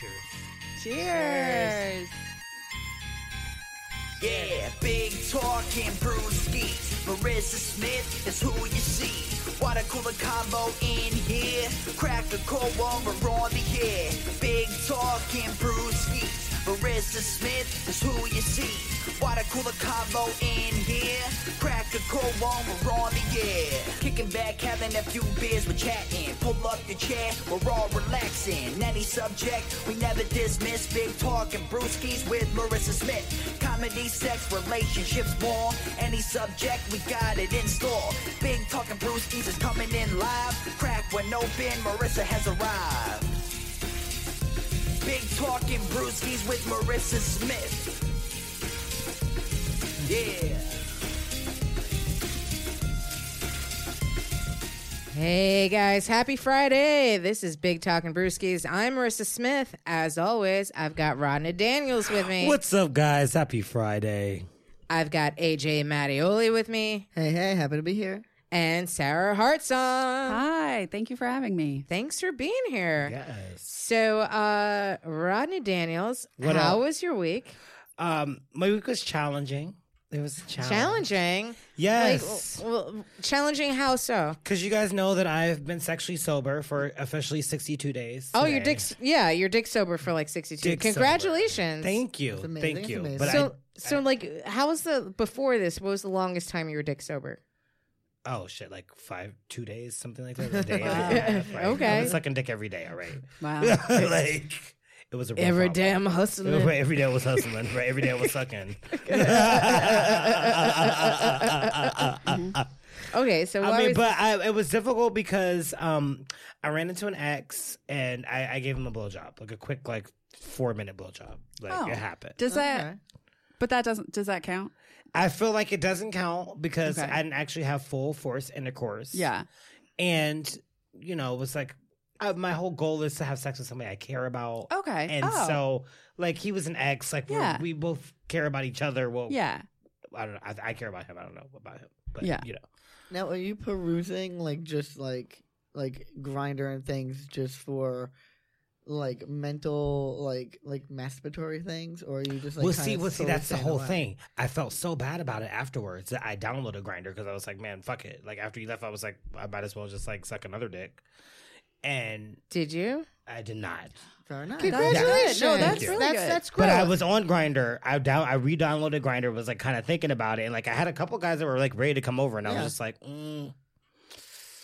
Cheers. Cheers. Yeah, big talking brewskis. Marissa Smith is who you see. Water cooler combo in here. Crack the cold one, we're on the air. Big talking brewskis. Marissa Smith is who you see. Water cooler combo in here. Crack a cold one, we're on the air. Kicking back, having a few beers, we're chatting. Pull up your chair, we're all relaxing. Any subject, we never dismiss. Big talking brewskis with Marissa Smith. Comedy, sex, relationships, more. Any subject, we got it in store. Big talking brewskis is coming in live. Crack one open, Marissa has arrived. Big Talkin' Brewskis with Marissa Smith. Yeah. Hey guys, happy Friday. This is Big Talkin' Brewskis. I'm Marissa Smith. As always, I've got Rodney Daniels with me. What's up, guys? Happy Friday. I've got AJ Mattioli with me. Hey, hey, happy to be here. And Sarah Hartson. Hi, thank you for having me. Thanks for being here. Yes. So, Rodney Daniels, how was your week? My week was challenging. It was challenging. Challenging? Yes. Like, well, challenging how so? Because you guys know that I've been sexually sober for officially 62 days. Oh, you're dick sober for like 62. Dick Congratulations. Sober. Thank you. That's amazing. Thank you. But so, how was before this, what was the longest time you were dick sober? Oh, shit, like 2 days, something like that. A day. Like, okay. I was sucking dick every day, all right. Wow. Like, it was a real problem. Day I'm hustling. Every day I was hustling. Right? Every day I was sucking. Okay, so it was difficult because I ran into an ex, and I gave him a blowjob, like a quick, like, 4-minute blowjob. Like, it happened. Does that count? I feel like it doesn't count because I didn't actually have full force intercourse. Yeah. And, you know, it was like, my whole goal is to have sex with somebody I care about. Okay. And so, like, he was an ex. Like, we both care about each other. Well, yeah. I don't know. I care about him. I don't know about him. But, you know. Now, are you perusing, like, just, like Grindr and things just for... like mental, like masturbatory things, or are you just like? Well, see, that's the whole thing. I felt so bad about it afterwards that I downloaded Grindr because I was like, man, fuck it. Like after you left, I was like, I might as well just like suck another dick. And did you? I did not. Fair enough. Congratulations. No, that's really good. That's great. But I was on Grindr. I re-downloaded Grindr. Was like kind of thinking about it, and like I had a couple guys that were like ready to come over, and I was just like.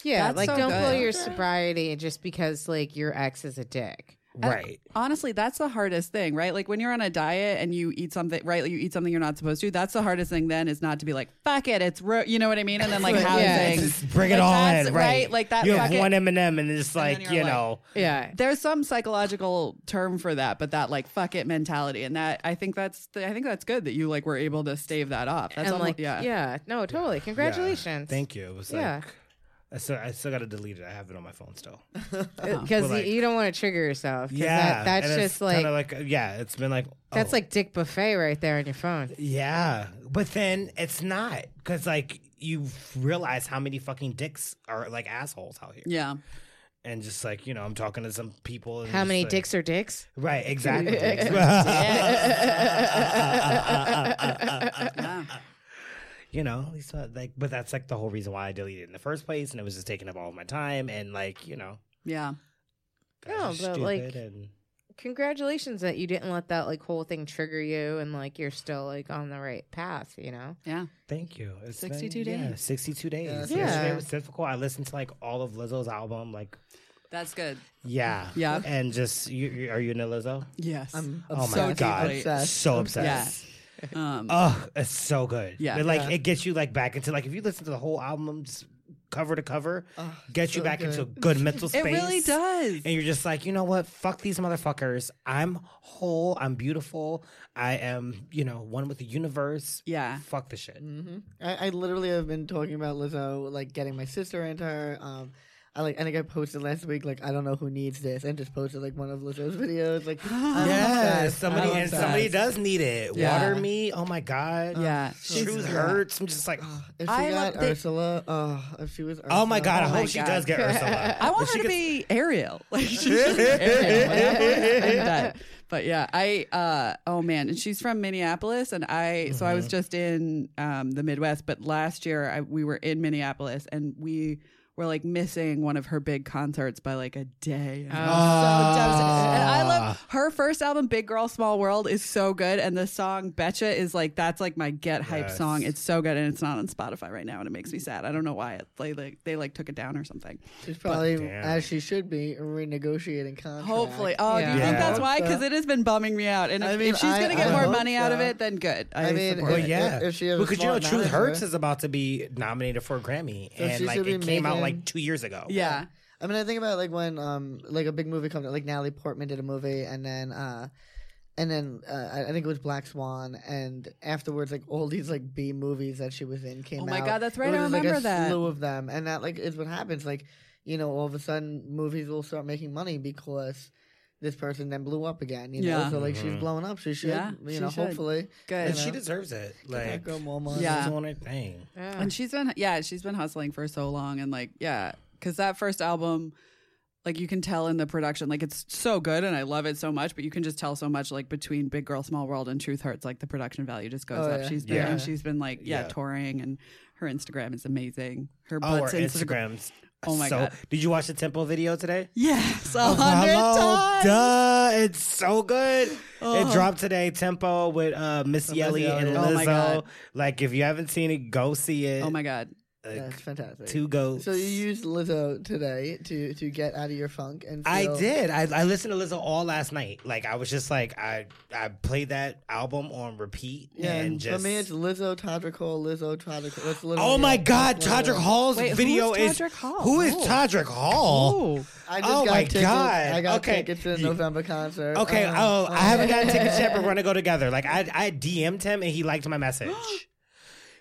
Yeah, that's like so don't pull your sobriety just because like your ex is a dick. Right. Honestly, that's the hardest thing, right? Like when you're on a diet and you eat something, right? Like you eat something you're not supposed to. That's the hardest thing then is not to be like, fuck it, it's you know what I mean? And then like just bring it on, right? Like that. You have one M&M and it's like you know. Yeah. There's some psychological term for that, but that like fuck it mentality, and that I think that's good that you like were able to stave that off. That's almost, like yeah. No, totally. Congratulations. Yeah. Thank you. It was like. I still got to delete it. I have it on my phone still. Because like, you don't want to trigger yourself. Yeah. That's just it's been like. Oh. That's like Dick Buffet right there on your phone. Yeah. But then it's not. Because like you realize how many fucking dicks are like assholes out here. Yeah. And just like, you know, I'm talking to some people. And how many like, dicks are dicks? Right. Exactly. You know, like, but that's like the whole reason why I deleted it in the first place, and it was just taking up all of my time, and like, you know, yeah, no, but like, congratulations that you didn't let that like whole thing trigger you, and like you're still like on the right path, you know? Yeah, thank you. It's 62 days. Yeah, 62 days. Yeah, yesterday was difficult. I listened to like all of Lizzo's album, like. That's good. Yeah. Yeah. And just, are you into Lizzo? Yes. So obsessed. Yeah. It's so good. Yeah, it gets you like back into like if you listen to the whole album just cover to cover, gets you back into a good mental space. It really does. And you're just like, you know what? Fuck these motherfuckers. I'm whole. I'm beautiful. I am, you know, one with the universe. Yeah. Fuck the shit. Mm-hmm. I literally have been talking about Lizzo, like getting my sister into her. I think I posted last week, like, I don't know who needs this, and just posted like one of Lizzo's videos. Like, somebody does need it. Yeah. Water me. Oh my god. Yeah. Truth hurts. I'm just like, if she Ursula. If she was Ursula. Oh my god. I hope she does get Ursula. I want her to be Ariel. Like she's just Ariel. I'm done. But yeah, and she's from Minneapolis, and so I was just in the Midwest, but last year we were in Minneapolis, and we're like missing one of her big concerts by like a day. And I was so devastated. And I love her first album, Big Girl, Small World, is so good. And the song Betcha is like, that's like my get hype song. It's so good. And it's not on Spotify right now. And it makes me sad. I don't know why. They took it down or something. She's probably, as she should be, renegotiating contracts. Hopefully. Oh, do you think that's why? Because it has been bumming me out. And if she's going to get more money out of it, then good. If she has because Truth Hurts is about to be nominated for a Grammy. So and like it came out like 2 years ago. Yeah. I mean, I think about like when like a big movie comes out, like Natalie Portman did a movie, and then I think it was Black Swan, and afterwards like all these like B movies that she was in came out. Oh my god, that's right. I remember that. Slew of them, and that like is what happens. Like, you know, all of a sudden movies will start making money because this person then blew up again, you know. So like she's blown up. She should, she should. Hopefully. Good. And she deserves it. Like, she's doing her thing. Yeah. And she's been hustling for so long, and like, yeah, because that first album, like you can tell in the production, like it's so good, and I love it so much. But you can just tell so much, like between Big Girl, Small World and Truth Hurts, like the production value just goes up. Yeah. She's been touring, and her Instagram is amazing. Her butts Instagrams. Oh my god! Did you watch the Tempo video today? Yes, 100 times. Duh, it's so good. It dropped today. Tempo with Miss Yelly and Lizzo. Like, if you haven't seen it, go see it. Oh my god, that's fantastic. Two goats. So you used Lizzo today to get out of your funk, and I did. I listened to Lizzo all last night. Like, I was just like, I played that album on repeat. Yeah, and just for me, it's Lizzo, Todrick Hall, Lizzo, Todrick. Oh my god, Todrick Hall's video is who is Todrick Hall? I got tickets to the November concert. Okay, I haven't gotten tickets yet, but we're gonna go together. Like, I DM'd him and he liked my message.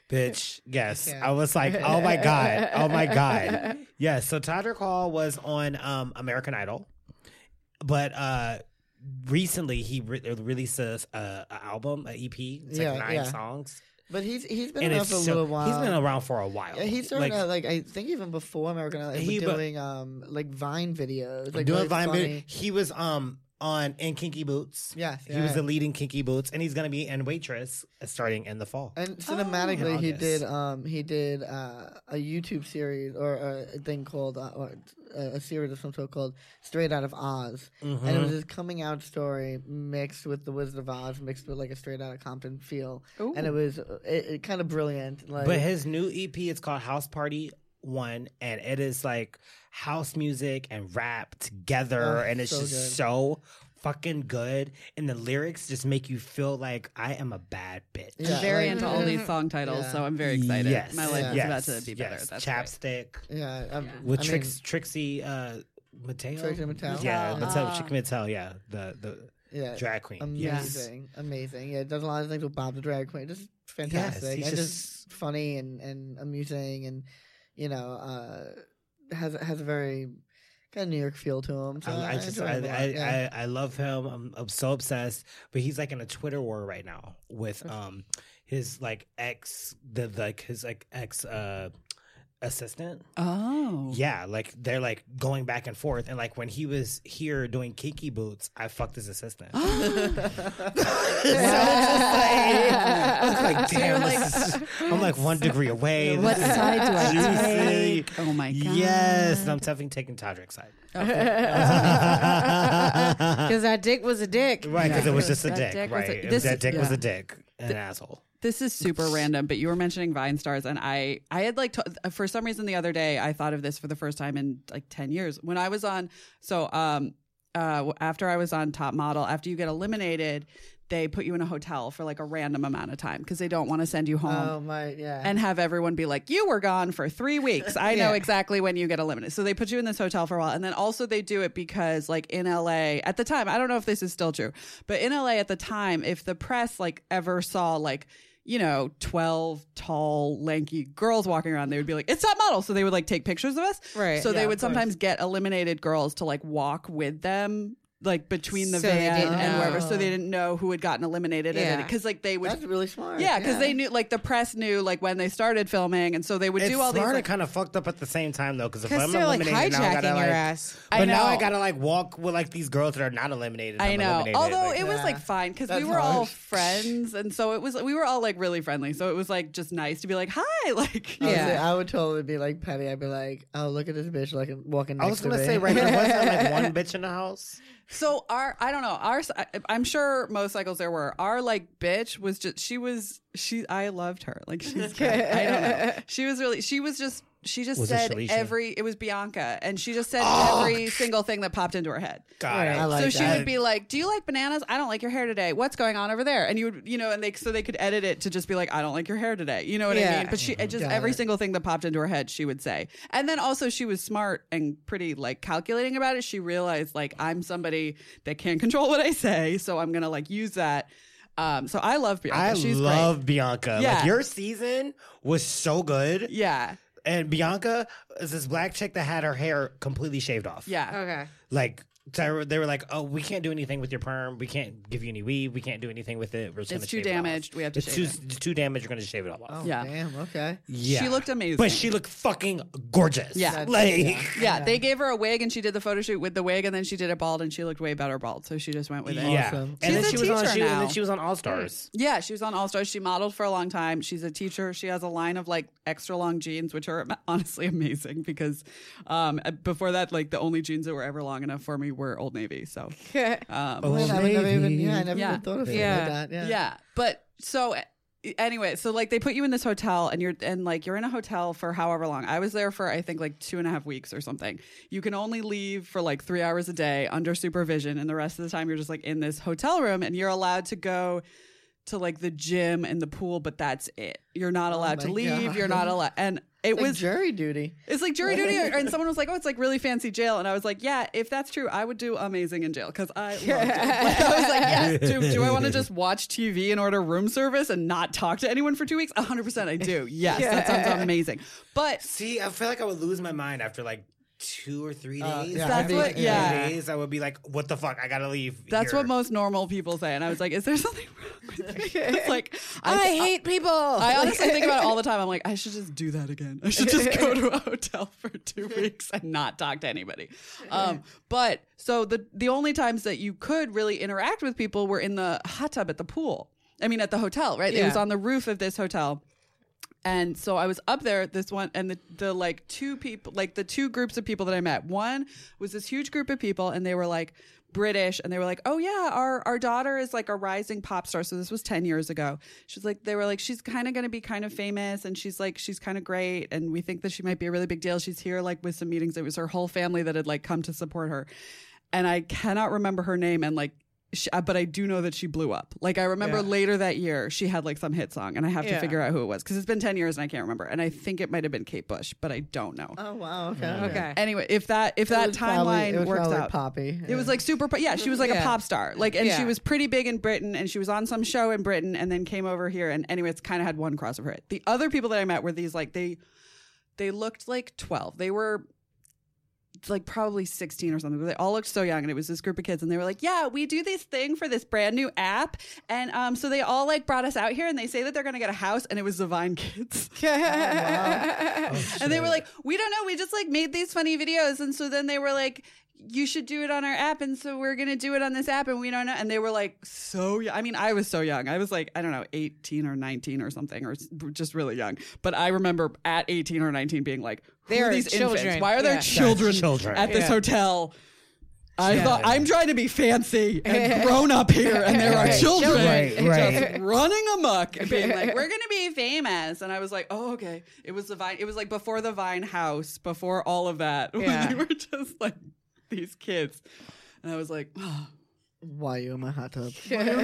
Bitch, yes. I was like, oh my god. Yes, so Todrick Hall was on American Idol, but recently he released an album, an EP. It's like nine songs. But he's been around for a little while. He's been around for a while. Yeah, he started out, like I think even before American Idol, he was doing like Vine videos. Like, doing Vine videos. He was in Kinky Boots. Yes. Yeah. He was the lead in Kinky Boots, and he's going to be in Waitress starting in the fall. And cinematically, he did a YouTube series or a thing called, a series of some sort called Straight Out of Oz. Mm-hmm. And it was his coming out story mixed with The Wizard of Oz, mixed with like a Straight Out of Compton feel. Ooh. And it was it kind of brilliant. Like, but his new EP is called House Party One, and it is like house music and rap together, and it's just good. So fucking good, and the lyrics just make you feel like I am a bad bitch. Yeah. I'm very into all these song titles, so I'm very excited. Yes. My life is about to be better. That's Chapstick. Great. Yeah, with Trixie Mattel. Trixie Mattel. Yeah, Trixie Mattel. Yeah, the drag queen. Amazing. Yeah, it does a lot of things with Bob the drag queen. Just fantastic. Yes, and just funny and amusing, and you know. Has a very kind of New York feel to him. So I love him. I'm so obsessed. But he's like in a Twitter war right now with his like ex assistant. Oh yeah, like they're like going back and forth. And like when he was here doing Kinky Boots, I fucked his assistant. I was like, damn, I'm like one degree away. What side do I take? Oh my god. Yes, and I'm definitely taking Todrick's side. Because that dick was a dick. Right, because it was just a dick. Right, that dick was a dick. An asshole. This is super random, but you were mentioning Vine stars, and I had like for some reason the other day I thought of this for the first time in like 10 years when I was on. So after I was on Top Model, after you get eliminated, they put you in a hotel for like a random amount of time because they don't want to send you home. And have everyone be like, you were gone for 3 weeks. I know exactly when you get eliminated. So they put you in this hotel for a while. And then also they do it because like in LA at the time, I don't know if this is still true, but in LA at the time, if the press like ever saw like you know, 12 tall, lanky girls walking around, they would be like, it's that model. So they would like take pictures of us. Right. So they would sometimes get eliminated girls to like walk with them, like between the van and wherever. So they didn't know who had gotten eliminated. Yeah. Because like they would. That's really smart. Yeah. Because they knew, like the press knew, like when they started filming. And so they would do all these. It's smart and kind of fucked up at the same time though. Because if I'm eliminated, like, now I gotta like. But now I gotta like walk with like these girls that are not eliminated. I know. Eliminated. Although like, it was like fine because we were all friends. And so it was, we were all like really friendly. So it was like just nice to be like, hi. Like, I would totally be like petty. I'd be like, oh, look at this bitch like walking next to me. I was gonna say, right now, was there like one bitch in the house? So I don't know, I'm sure most cycles there were, our like bitch was just, I loved her. Like she's kind of, I don't know. It was Bianca, and she just said every single thing that popped into her head. God, right. I like that. So she would be like, do you like bananas? I don't like your hair today. What's going on over there? And you would, you know, and they could edit it to just be like, I don't like your hair today. You know what I mean? But she, just every single thing that popped into her head, she would say. And then also she was smart and pretty like calculating about it. She realized like, I'm somebody that can't control what I say. So I'm going to like use that. So I love Bianca. She's great. Bianca. Yeah. Like, your season was so good. Yeah. And Bianca is this black chick that had her hair completely shaved off. Yeah. Okay. Like, they were like, oh, we can't do anything with your perm. We can't give you any weave. We can't do anything with it. We're just it's too damaged. We have to shave it. It's too damaged. You're going to shave it all off. Oh, yeah. Damn. Okay. Yeah. She looked amazing. But she looked fucking gorgeous. Yeah. That's, like. Yeah. They gave her a wig, and she did the photo shoot with the wig, and then she did it bald, and she looked way better bald. So she just went with it. Yeah. Awesome. And then she was on All Stars. Yeah. She was on All Stars. She modeled for a long time. She's a teacher. She has a line of like extra long jeans, which are honestly amazing because before that, like the only jeans that were ever long enough for me were Old Navy. So I never even thought of it like that. Yeah. Yeah. But so anyway, so like they put you in this hotel and you're in a hotel for however long. I was there for I think like 2.5 weeks or something. You can only leave for like 3 hours a day under supervision, and the rest of the time you're just like in this hotel room, and you're allowed to go to like the gym and the pool, but that's it. You're not allowed to leave. God. You're not allowed. And it was jury duty. It's like jury duty. And someone was like, oh, it's like really fancy jail. And I was like, yeah, if that's true, I would do amazing in jail because I loved it. Like, I was like, yes. Do I want to just watch TV and order room service and not talk to anyone for 2 weeks? 100% I do. Yes. Yeah. That sounds amazing. But see, I feel like I would lose my mind after like 2 or 3 days. Days, I would be like, what the fuck? I gotta leave. That's what most normal people say. And I was like, is there something wrong with me? It's like, I hate people. I honestly think about it all the time. I'm like, I should just do that again. I should just go to a hotel for 2 weeks and not talk to anybody. But so the only times that you could really interact with people were in the hot tub at the pool. I mean, at the hotel, right? Yeah. It was on the roof of this hotel. And so I was up there, this one, and the like two people, like the two groups of people that I met. One was this huge group of people, and they were like British, and they were like, oh yeah, our daughter is like a rising pop star. So this was 10 years ago. They were like, she's kind of going to be kind of famous, and she's like, she's kind of great, and we think that she might be a really big deal. She's here like with some meetings. It was her whole family that had like come to support her. And I cannot remember her name, and like, but I do know that she blew up. Like, I remember later that year, she had like some hit song, and I have to figure out who it was because it's been 10 years and I can't remember. And I think it might have been Kate Bush, but I don't know. Oh, wow. Okay. Mm-hmm. Okay. Anyway, if that timeline works out. Poppy. It was like super. Yeah. She was like a pop star. Like, and she was pretty big in Britain, and she was on some show in Britain and then came over here. And anyway, it's kind of had one crossover hit. The other people that I met were these like, they looked like 12. They were like probably 16 or something, but they all looked so young, and it was this group of kids, and they were like, yeah, we do this thing for this brand new app, and so they all like brought us out here, and they say that they're gonna get a house, and it was the Vine kids. Oh, wow. Oh, and they were like, we don't know, we just like made these funny videos, and so then they were like, you should do it on our app, and so we're gonna do it on this app, and we don't know. And they were like so young. I mean, I was so young. I was like, I don't know, 18 or 19 or something, or just really young. But I remember at 18 or 19 being like, who are these children. Infants? Why are there children at this hotel? I thought, I'm trying to be fancy and grown up here, and there are children just running amok and being like, we're going to be famous. And I was like, oh, okay. It was the Vine. It was like before the Vine house, before all of that, when they were just like, these kids. And I was like, oh. Why are you in my hot tub? Get in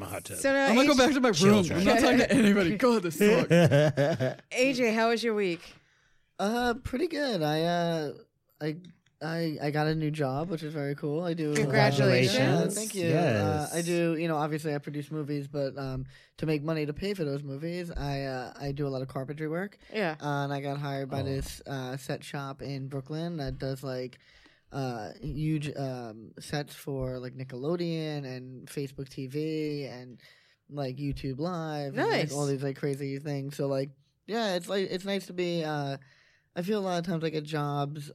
my hot tub. So now, I'm going to go back to my room. I'm not talking to anybody. God, this sucks. AJ, how was your week? Pretty good. I I got a new job, which is very cool. I do. Congratulations. Thank you. Yes. I do, you know, obviously I produce movies, but to make money to pay for those movies, I do a lot of carpentry work. Yeah. And I got hired by this set shop in Brooklyn that does like huge sets for like Nickelodeon and Facebook TV and like YouTube Live. Nice. And, like, all these like crazy things. So like, yeah, it's like, it's nice to be, I feel a lot of times I get jobs,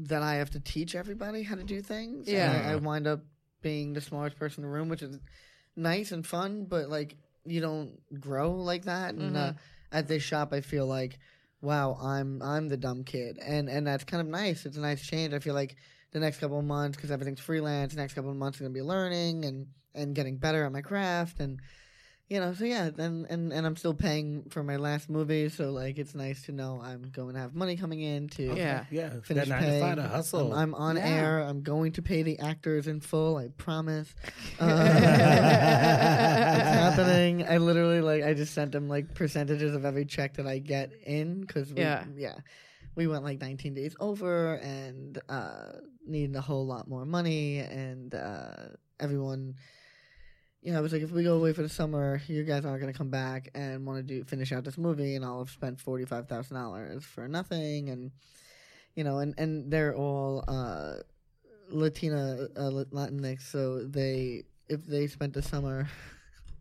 that I have to teach everybody how to do things. Yeah. And I wind up being the smartest person in the room, which is nice and fun, but, like, you don't grow like that. Mm-hmm. And at this shop, I feel like, wow, I'm the dumb kid. And that's kind of nice. It's a nice change. I feel like the next couple of months, because everything's freelance, the next couple of months I'm going to be learning and getting better at my craft. And, you know, so, yeah, and I'm still paying for my last movie, so, like, it's nice to know I'm going to have money coming in to finish paying. I'm on air. I'm going to pay the actors in full, I promise. It's happening. I literally, like, I just sent them, like, percentages of every check that I get in because we went, like, 19 days over and needed a whole lot more money, and everyone... Yeah, I was like, if we go away for the summer, you guys aren't going to come back and want to finish out this movie, and I'll have spent $45,000 for nothing, and, you know, and they're all Latinx, so if they spent the summer,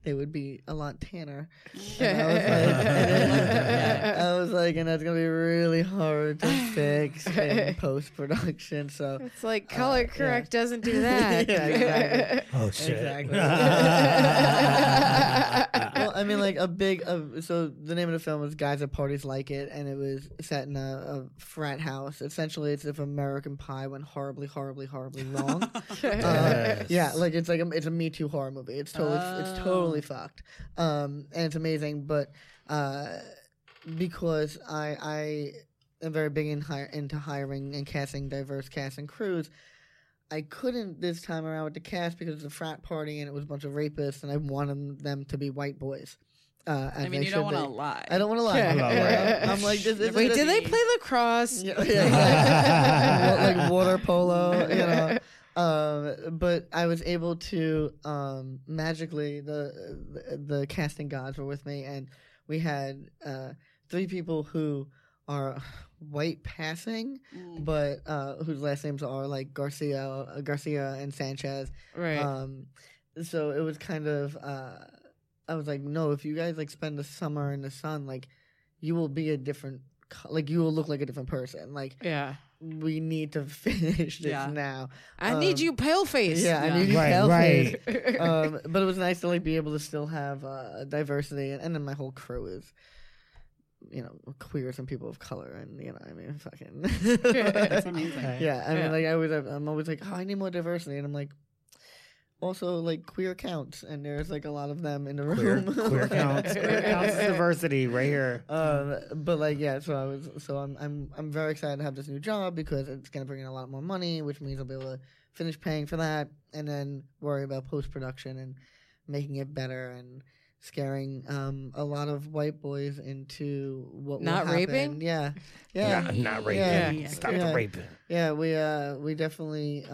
they would be a lot tanner. And I was like, and that's going to be really hard to fix in post-production. So it's like color correct doesn't do that. Yeah, exactly. Oh, shit. Exactly. Well, I mean, like so the name of the film was Guys at Parties Like It, and it was set in a frat house. Essentially, it's if American Pie went horribly, horribly, horribly wrong. Yeah, like it's a Me Too horror movie. It's totally fucked. And it's amazing, but because I am very big into hiring and casting diverse cast and crews, I couldn't this time around with the cast because it was a frat party and it was a bunch of rapists, and I wanted them to be white boys. I mean, you don't want to lie. I don't want to lie. I'm like, this wait, did they play lacrosse? Like water polo, you know. But I was able to magically the casting gods were with me, and we had three people who are white passing, but whose last names are like Garcia and Sanchez. Right. So it was kind of I was like, no, if you guys like spend the summer in the sun, like you will be a different, like you will look like a different person. Like yeah. We need to finish this now. I need you pale face. Yeah. I need you pale face. But it was nice to like be able to still have diversity, and then my whole crew is, you know, queers and people of color, and you know, I mean, fucking. That's amazing. Yeah, I mean, like I'm always like, oh, I need more diversity, and I'm like, also like queer counts, and there's like a lot of them in the room. Queer counts, queer counts, diversity right here. But like yeah, I'm very excited to have this new job because it's gonna bring in a lot more money, which means I'll be able to finish paying for that, and then worry about post production and making it better and. Scaring a lot of white boys into what not will happen. Raping? Yeah, yeah, not raping. Yeah. Stop the raping. Yeah, we definitely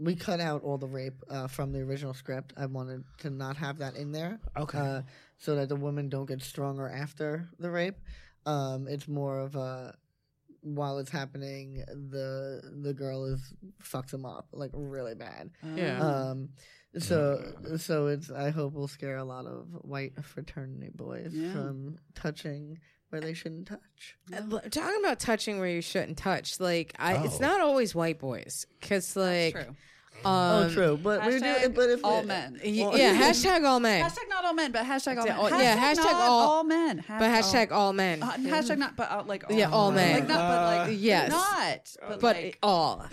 we cut out all the rape from the original script. I wanted to not have that in there. Okay, so that the women don't get stronger after the rape. It's more of a while it's happening, the girl fucks them up like really bad. Yeah. So it's. I hope we'll scare a lot of white fraternity boys from touching where they shouldn't touch. Talking about touching where you shouldn't touch, like it's not always white boys, because like. That's true. True, but hashtag we do. But if all men, hashtag all men. Hashtag not all men, but hashtag all men. Hashtag all men. Hashtag not, but like all. Yeah, all men. Like not, but like yes. Not, but like. All.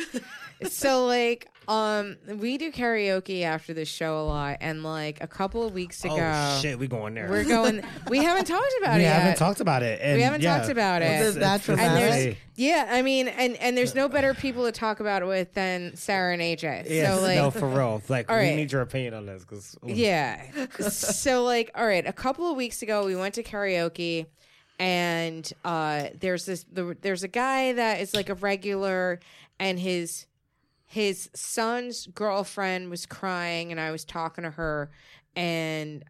So like. We do karaoke after the show a lot, and like a couple of weeks ago. Oh shit, we going there. We're going. We haven't talked about it yet. We haven't talked about it. And we haven't talked about it. That's right. Yeah, I mean, and there's no better people to talk about it with than Sarah and AJ. Yeah, so, like, no, for real. Like, we need your opinion on this. Cause, yeah. So like, all right, a couple of weeks ago, we went to karaoke. And there's a guy that is like a regular, and his son's girlfriend was crying, and I was talking to her, and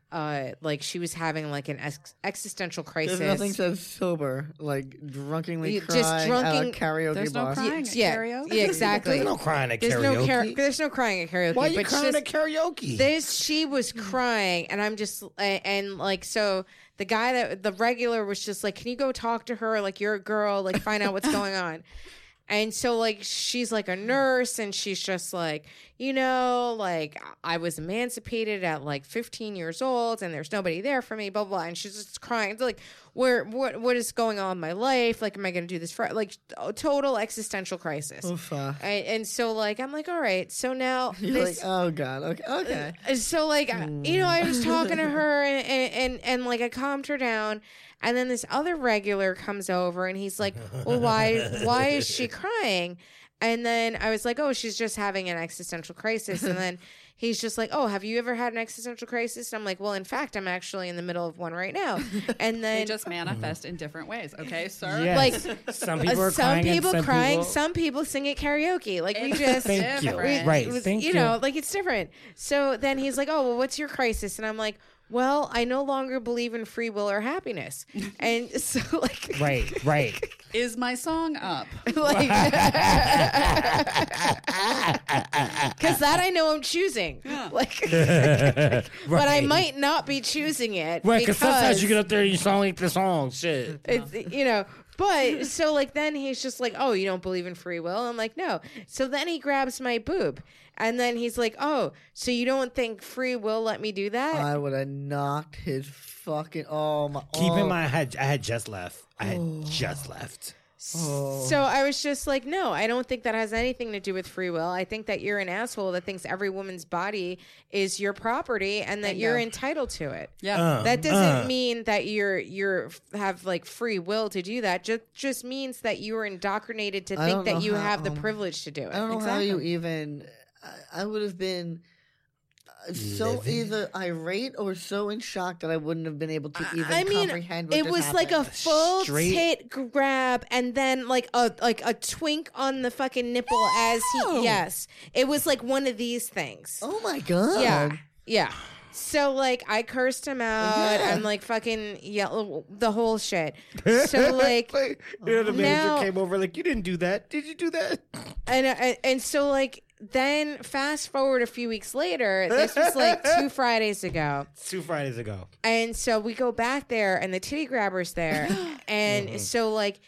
like she was having like an existential crisis. There's nothing says sober like drunkenly crying at a karaoke there's bar. No crying at karaoke. Yeah, exactly. There's no crying at karaoke. There's no crying at karaoke. Why are you crying at karaoke? She was crying, and I'm just and like so. The guy that the regular was just like, "Can you go talk to her? Like you're a girl. Like find out what's going on." And so, like, she's, like, a nurse, and she's just, like, you know, like, I was emancipated at, like, 15 years old, and there's nobody there for me, blah, blah, blah. And she's just crying. It's like, what is going on in my life? Like, am I going to do this for, like, total existential crisis. Oof, and so, like, I'm like, all right. So now. You're like, oh, God. Okay. So, like, you know, I was talking to her, and like, I calmed her down. And then this other regular comes over, and he's like, well, why is she crying? And then I was like, oh, she's just having an existential crisis. And then he's just like, oh, have you ever had an existential crisis? And I'm like, well, in fact, I'm actually in the middle of one right now. And then they just manifest in different ways. Okay, sir. Yes. Like some people are crying, some people sing at karaoke. Like we just, thank you. Right. You know, like it's different. So then he's like, oh, well, what's your crisis? And I'm like, well, I no longer believe in free will or happiness. And so, like... Right. Is my song up? Like... Because that I know I'm choosing. Yeah. Like... Right. But I might not be choosing it. Right, because sometimes you get up there and you sound like the song. Shit. It's, you know... But so like then he's just like, oh, you don't believe in free will? I'm like, no. So then he grabs my boob, and then he's like, oh, so you don't think free will let me do that? I would have knocked his fucking Keep in mind, I had just left. So I was just like, no, I don't think that has anything to do with free will. I think that you're an asshole that thinks every woman's body is your property and that you're entitled to it. Yeah, that doesn't mean that you're have like free will to do that. Just means that you were indoctrinated to think that you have the privilege to do it. I don't know how you even. I would have been so either irate or so in shock that I wouldn't have been able to even comprehend what happened. It was like a full tit grab and then like a twink on the fucking nipple as he... Yes. It was like one of these things. Oh, my God. Yeah. So, like, I cursed him out and, like, fucking yelled the whole shit. So, like... You know, the manager came over like, you didn't do that. Did you do that? And so, like... Then fast forward a few weeks later, this was like two Fridays ago. And so we go back there and the titty grabber's there. And so like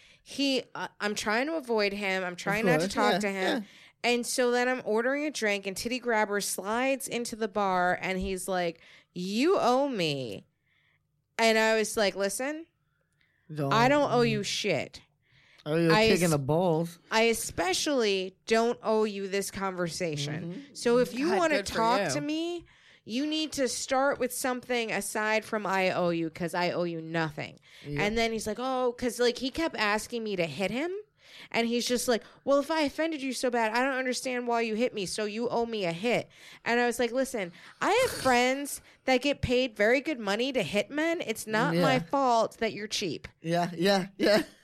I'm trying to avoid him. I'm trying not to talk to him. Yeah. And so then I'm ordering a drink and titty grabber slides into the bar and he's like, you owe me. And I was like, listen, I don't owe you shit. Oh, you're kicking the balls. I especially don't owe you this conversation. Mm-hmm. So if you want to talk to me, you need to start with something aside from I owe you, because I owe you nothing. Yeah. And then he's like, oh, because like he kept asking me to hit him. And he's just like, well, if I offended you so bad, I don't understand why you hit me. So you owe me a hit. And I was like, listen, I have friends that get paid very good money to hit men. It's not my fault that you're cheap. Yeah.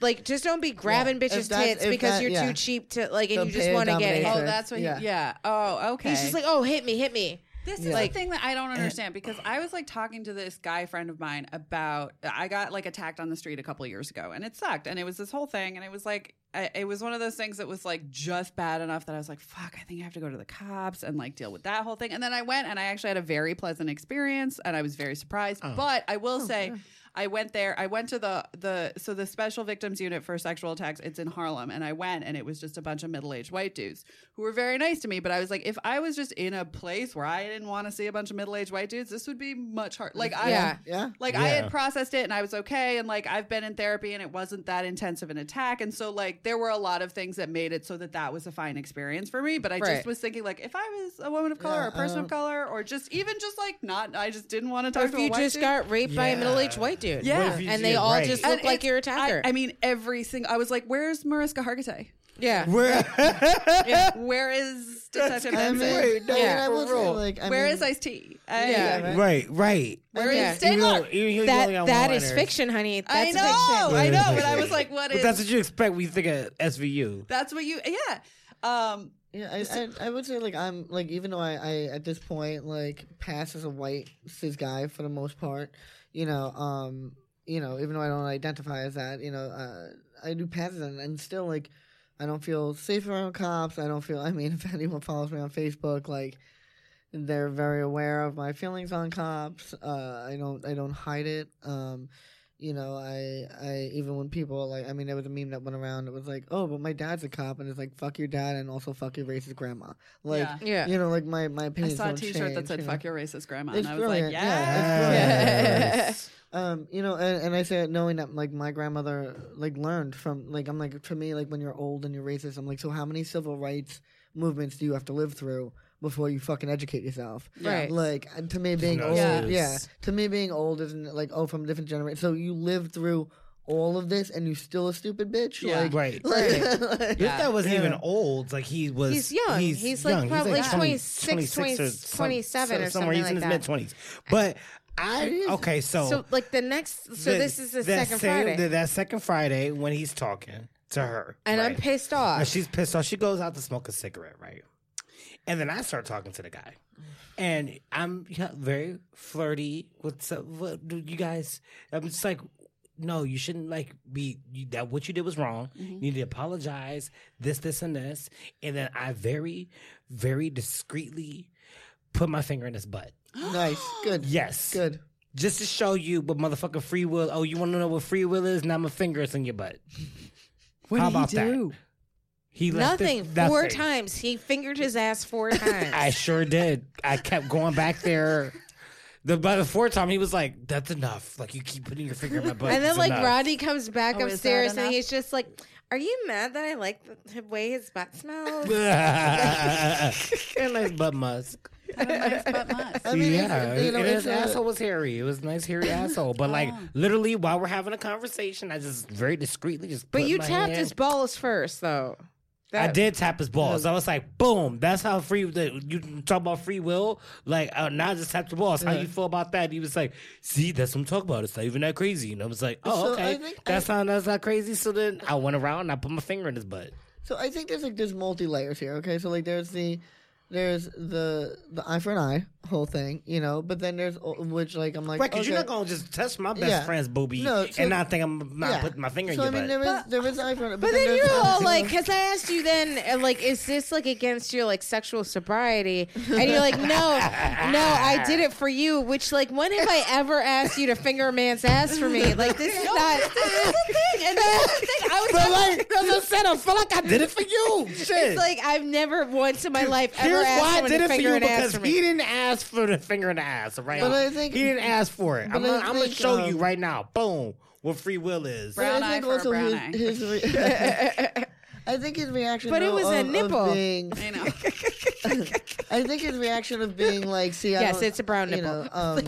Like, just don't be grabbing bitches' tits because you're too cheap to, like, and you just want to get it. Oh, that's what he. Oh, okay. He's just like, oh, hit me. This is the thing that I don't understand, because I was like talking to this guy friend of mine about, I got like attacked on the street a couple of years ago and it sucked. And it was this whole thing. And it was like, it was one of those things that was like just bad enough that I was like, fuck, I think I have to go to the cops and like deal with that whole thing. And then I went and I actually had a very pleasant experience and I was very surprised. Oh. But I will say... Yeah. I went there. I went to the Special Victims Unit for Sexual Attacks. It's in Harlem. And I went, and it was just a bunch of middle-aged white dudes who were very nice to me. But I was like, if I was just in a place where I didn't want to see a bunch of middle-aged white dudes, this would be much harder. Like, I had processed it, and I was okay. And, like, I've been in therapy, and it wasn't that intense of an attack. And so, like, there were a lot of things that made it so that was a fine experience for me. But I just was thinking, like, if I was a woman of color or a person of color or just, even just, like, not, I just didn't want to talk to a white dude. Or if you just got raped by a middle-aged white dude. Yeah. And they all just look like your attacker. I mean, every single... I was like, where's Mariska Hargitay? Yeah. Where, yeah. Where is Detective Benson? Wait, no, yeah. I would say, like, I where mean, is Ice-T? Yeah. Right, right. Where is Taylor? That is fiction, honey. That's fiction. I know, but I was like, what is... But that's what you expect when you think of SVU. That's what you... Yeah. I would say, like, I'm, like, even though I at this point, like, pass as a white cis guy for the most part, you know, even though I don't identify as that, you know, I do pass as and still, like, I don't feel safe around cops. I don't feel, I mean, if anyone follows me on Facebook, like, they're very aware of my feelings on cops. I don't hide it. You know, I even when people, like, I mean, there was a meme that went around that was like, oh, but my dad's a cop, and it's like, fuck your dad and also fuck your racist grandma. Like, yeah. You know, like, my opinions don't change. I saw a t-shirt that said, fuck your racist grandma, and I was like, yes. You know, and I say it knowing that, like, my grandmother, like, learned from, like, I'm like, for me, like, when you're old and you're racist, I'm like, so how many civil rights movements do you have to live through before you fucking educate yourself? Right. Like, to me being old, to me being old isn't like, oh, from a different generation. So you lived through all of this and you still a stupid bitch? Yeah. Like, right. Like, if that wasn't even old, like, he was... He's young. He's like, young. Probably he's like 26 or 27 or somewhere. He's like in his mid-20s. But... So like the next, this is the second Friday. That second Friday when he's talking to her. And right? I'm pissed off. And she's pissed off. She goes out to smoke a cigarette, right? And then I start talking to the guy. And I'm very flirty. What's up? What, you guys, I'm just like, no, you shouldn't like be, that what you did was wrong. Mm-hmm. You need to apologize, this, and this. And then I very, very discreetly put my finger in his butt. Nice. Good. Yes. Good. Just to show you what motherfucking free will. Oh, you want to know what free will is? Now my finger is in your butt. What How did about he do? That? He nothing. Left it, nothing. 4 times. He fingered his ass 4 times. I sure did. I kept going back there. By the 4th time, he was like, that's enough. Like, you keep putting your finger in my butt. And then, like, enough. Rodney comes back upstairs and he's just like, are you mad that I like the way his butt smells? And nice butt musk. Nice butt musk. I mean, his asshole was hairy. It was a nice hairy asshole. But like, literally, while we're having a conversation, I just very discreetly just. But you tapped his balls first, though. I did tap his balls. I was like, boom. That's how free you talk about free will. Like, now I just tapped the balls. How you feel about that? And he was like, see, that's what I'm talking about. It's not even that crazy. And I was like, oh, so okay. That's not crazy. So then I went around and I put my finger in his butt. So I think there's like there's multi layers here. Okay, so like there's the eye for an eye whole thing, you know, but then there's which like I'm like, right, because okay. You're not gonna just touch my best friend's booby and not think I'm not putting my finger in your butt. there is eye for an eye, but then you're all like, because I asked you then, like, is this like against your like sexual sobriety? And you're like, no, I did it for you. Which like, when have I ever asked you to finger a man's ass for me? Like this is not. And that's the thing. I was like, I feel like I did it for you. Shit. It's like I've never once in my life ever. Why I did it for you? Because he didn't ask for the finger in the ass, right? But I think, he didn't ask for it. I'm going to show you right now, boom, what free will is. Brown eye for a brown eye. I think his reaction. But it was a nipple. I know. I think his reaction of being like, see, yes, it's a brown nipple. You know,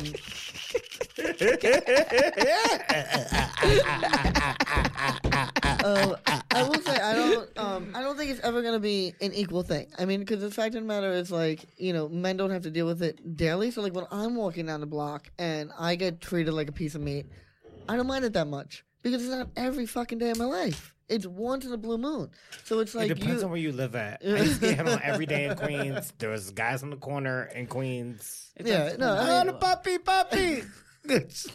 I will say I don't think it's ever going to be an equal thing. I mean, because the fact of the matter is, like, you know, men don't have to deal with it daily. So like when I'm walking down the block and I get treated like a piece of meat, I don't mind it that much because it's not every fucking day of my life. It's once in a blue moon. So it's like. It depends on where you live at. I used to get hit on every day in Queens. There was guys on the corner in Queens. The puppy. It's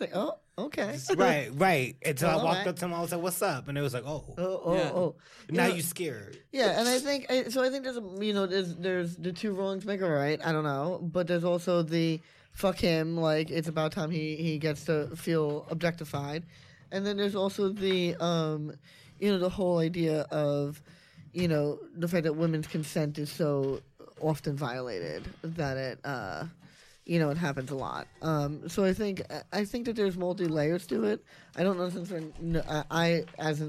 like, oh, okay. Right. Until I walked up to him, I was like, what's up? And it was like, oh. Now you're scared. Yeah, and I think there's, there's the two wrongs make a right. I don't know. But there's also the fuck him. Like, it's about time he gets to feel objectified. And then there's also the, the whole idea of, the fact that women's consent is so often violated that it, you know, it happens a lot. So I think that there's multi layers to it. I don't know, since I as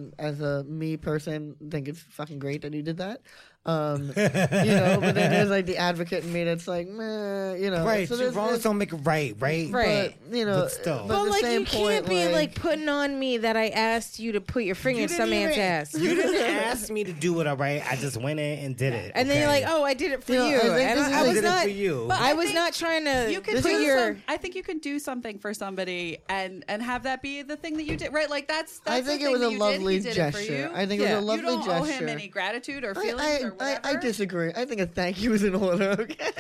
a me person think it's fucking great that you did that. You know, but then there's like the advocate in me that's like, meh, you know. Right, so wrongs don't make it right? Right. But, you know, but still. But like, you can't be like putting on me that I asked you to put your finger in some man's ass. You didn't ask me to do it, all right? I just went in and did it. Okay? And then you're like, oh, I did it for you. I was not for you. But I was not trying to I think you can do something for somebody and have that be the thing that you did. Right, like that's I think it was a lovely gesture. You don't owe him any gratitude or feelings or I disagree. I think a thank you is in order, okay?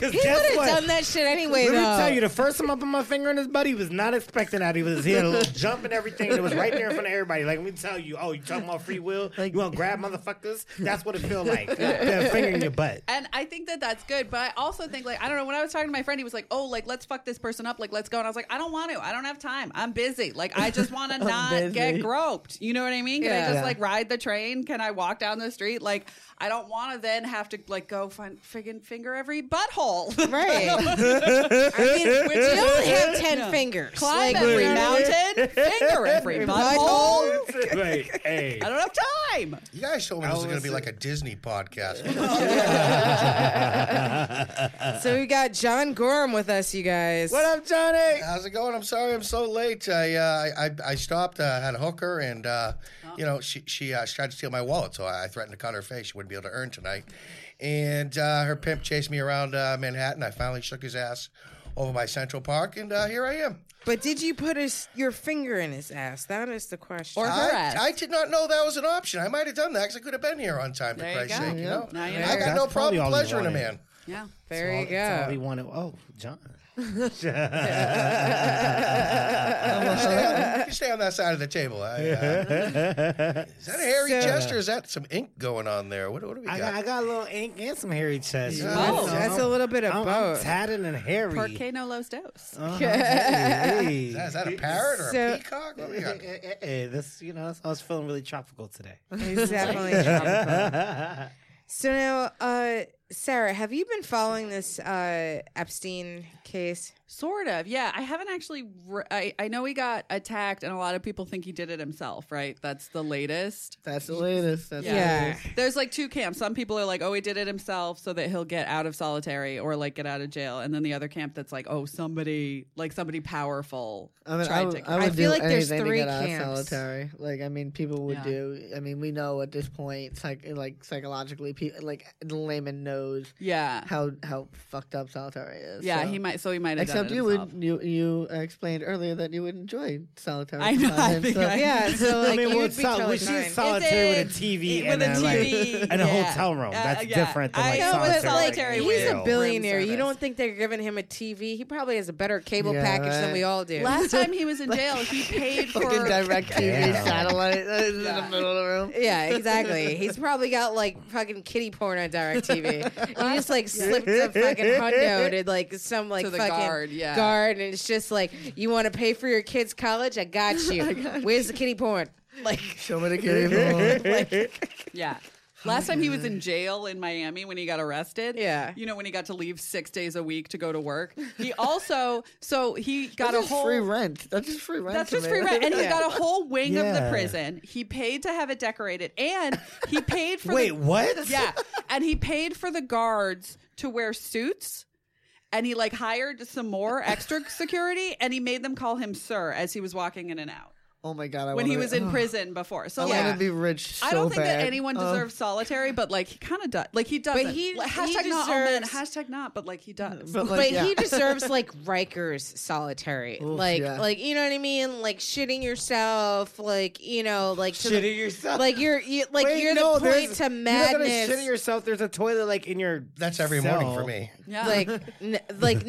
He would have done that shit anyway, though. Let me tell you, the first time I put my finger in his butt, he was not expecting that. He was here jumping everything, and it was right there in front of everybody. Like, let me tell you, you talking about free will? Like, you want to grab motherfuckers? That's what it feel like. Finger in your butt. And I think that that's good, but I also think, like, I don't know, when I was talking to my friend, he was like, let's fuck this person up. Like, let's go. And I was like, I don't want to. I don't have time. I'm busy. Like, I just want to not get groped. You know what I mean? Can I just, like, ride the train? Can I walk down the street? Like, I don't want to then have to like go friggin' finger every butthole. Right. I mean, we don't have 10 fingers. Climb every mountain, finger every butthole. Right. Hey. I don't have time. You guys told me this is going to be like a Disney podcast. So we got John Gorham with us, you guys. What up, Johnny? How's it going? I'm sorry I'm so late. I stopped. I had a hooker and, you know, she tried to steal my wallet, so I threatened to cut her face. She wouldn't be able to earn tonight. And her pimp chased me around Manhattan. I finally shook his ass over by Central Park, and here I am. But did you put your finger in his ass? That is the question. Or her ass. I did not know that was an option. I might have done that because I could have been here on time, for Christ's sake. You know? I got no problem pleasuring a man. Yeah. There you go. That's all he wanted. Oh, John. You stay on that side of the table. Is that a hairy chest or is that some ink going on there? What do we got? I got a little ink and some hairy chest. Oh, that's a little bit of both. I'm tatted and hairy. Por que no los dos? Hey. Is that a parrot or a peacock? What do we got? I was feeling really tropical today. It's definitely tropical. So now, Sarah, have you been following this Epstein case? Sort of, yeah. I haven't actually. I know he got attacked, and a lot of people think he did it himself, right? That's the latest. That's the latest. There's like two camps. Some people are like, oh, he did it himself so that he'll get out of solitary or like get out of jail. And then the other camp that's like, oh, somebody powerful tried to. I feel like there's three camps. Out of solitary. Like, I mean, people would do. I mean, we know at this point, psychologically, people, like the layman knows, how fucked up solitary is. Yeah, so. he might have done. You explained earlier that you would enjoy solitary. I know. She's solitary with a TV and a hotel room. That's different than solitary. He's a billionaire. You don't think they're giving him a TV? He probably has a better cable package than we all do. Last time he was in jail, he paid for direct TV satellite in the middle of the room. Yeah, exactly. He's probably got like fucking kiddie porn on direct TV. He just like slipped a fucking hundo to like some like fucking guard, and it's just like, you want to pay for your kid's college? I got you. Where's the kiddie porn? Like, show me the kiddie porn. Last time he was in jail in Miami when he got arrested. Yeah. You know, when he got to leave 6 days a week to go to work. He also, That's just free rent. And he got a whole wing of the prison. He paid to have it decorated. And he paid for what? Yeah. And he paid for the guards to wear suits. And he like hired some more extra security, and he made them call him sir as he was walking in and out. Oh my God! When he was in prison before, so I want to be rich. So I don't think that anyone deserves solitary, but like he kind of does. Like he doesn't. But he, like, # not all men. # not, but like he does. But he deserves like Rikers solitary. Oof, like you know what I mean? Like shitting yourself. Like you know, like shitting yourself. Like the point to madness. You're not gonna shitting yourself. There's a toilet like in your. That's every morning for me. Yeah. Like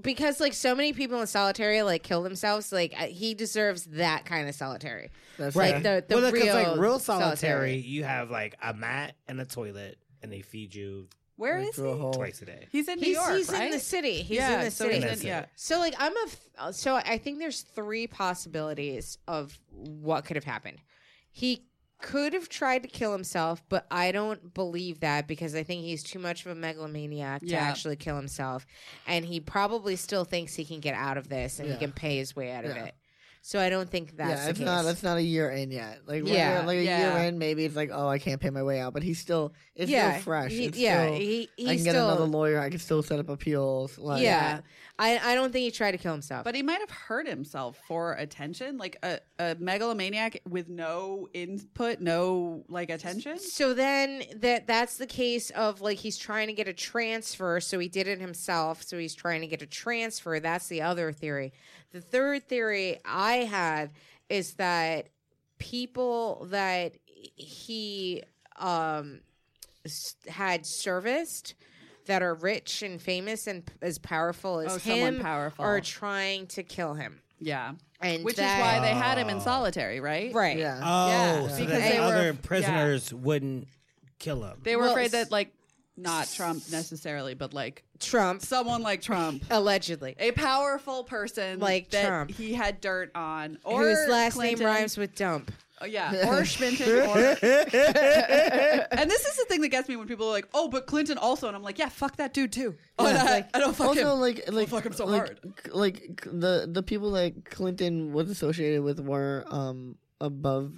because like so many people in solitary like kill themselves. Like he deserves. That kind of solitary. That's right. Like the real, like real solitary, you have like a mat and a toilet, and they feed you. Where is he? Twice a day. He's in New York, he's right? He's in the city. So like I think there's three possibilities of what could have happened. He could have tried to kill himself, but I don't believe that because I think he's too much of a megalomaniac to actually kill himself. And he probably still thinks he can get out of this and he can pay his way out of it. So I don't think that's the case. It's not a year in yet. Like, year in, maybe it's like, oh, I can't pay my way out. But he's still, it's still fresh. He I can get another lawyer. I can still set up appeals. Like, I don't think he tried to kill himself. But he might have hurt himself for attention. Like a megalomaniac with no input, no like attention. So then that's the case of like he's trying to get a transfer. So he did it himself. So he's trying to get a transfer. That's the other theory. The third theory I had is that people that he had serviced that are rich and famous and as powerful as him are trying to kill him. Yeah. And which is why they had him in solitary, right? Right. Yeah. Oh, so because the other prisoners wouldn't kill him. They were afraid that like not Trump necessarily, but like Trump. Someone like Trump. Allegedly. A powerful person like that Trump. He had dirt on. Or whose last Clinton. Name rhymes with dump. Oh, yeah. Or Schminton. And this is the thing that gets me when people are like, oh, but Clinton also. And I'm like, yeah, fuck that dude too. Oh, yeah. I don't fuck him. Also, like fuck him so hard. Like the people that Clinton was associated with were above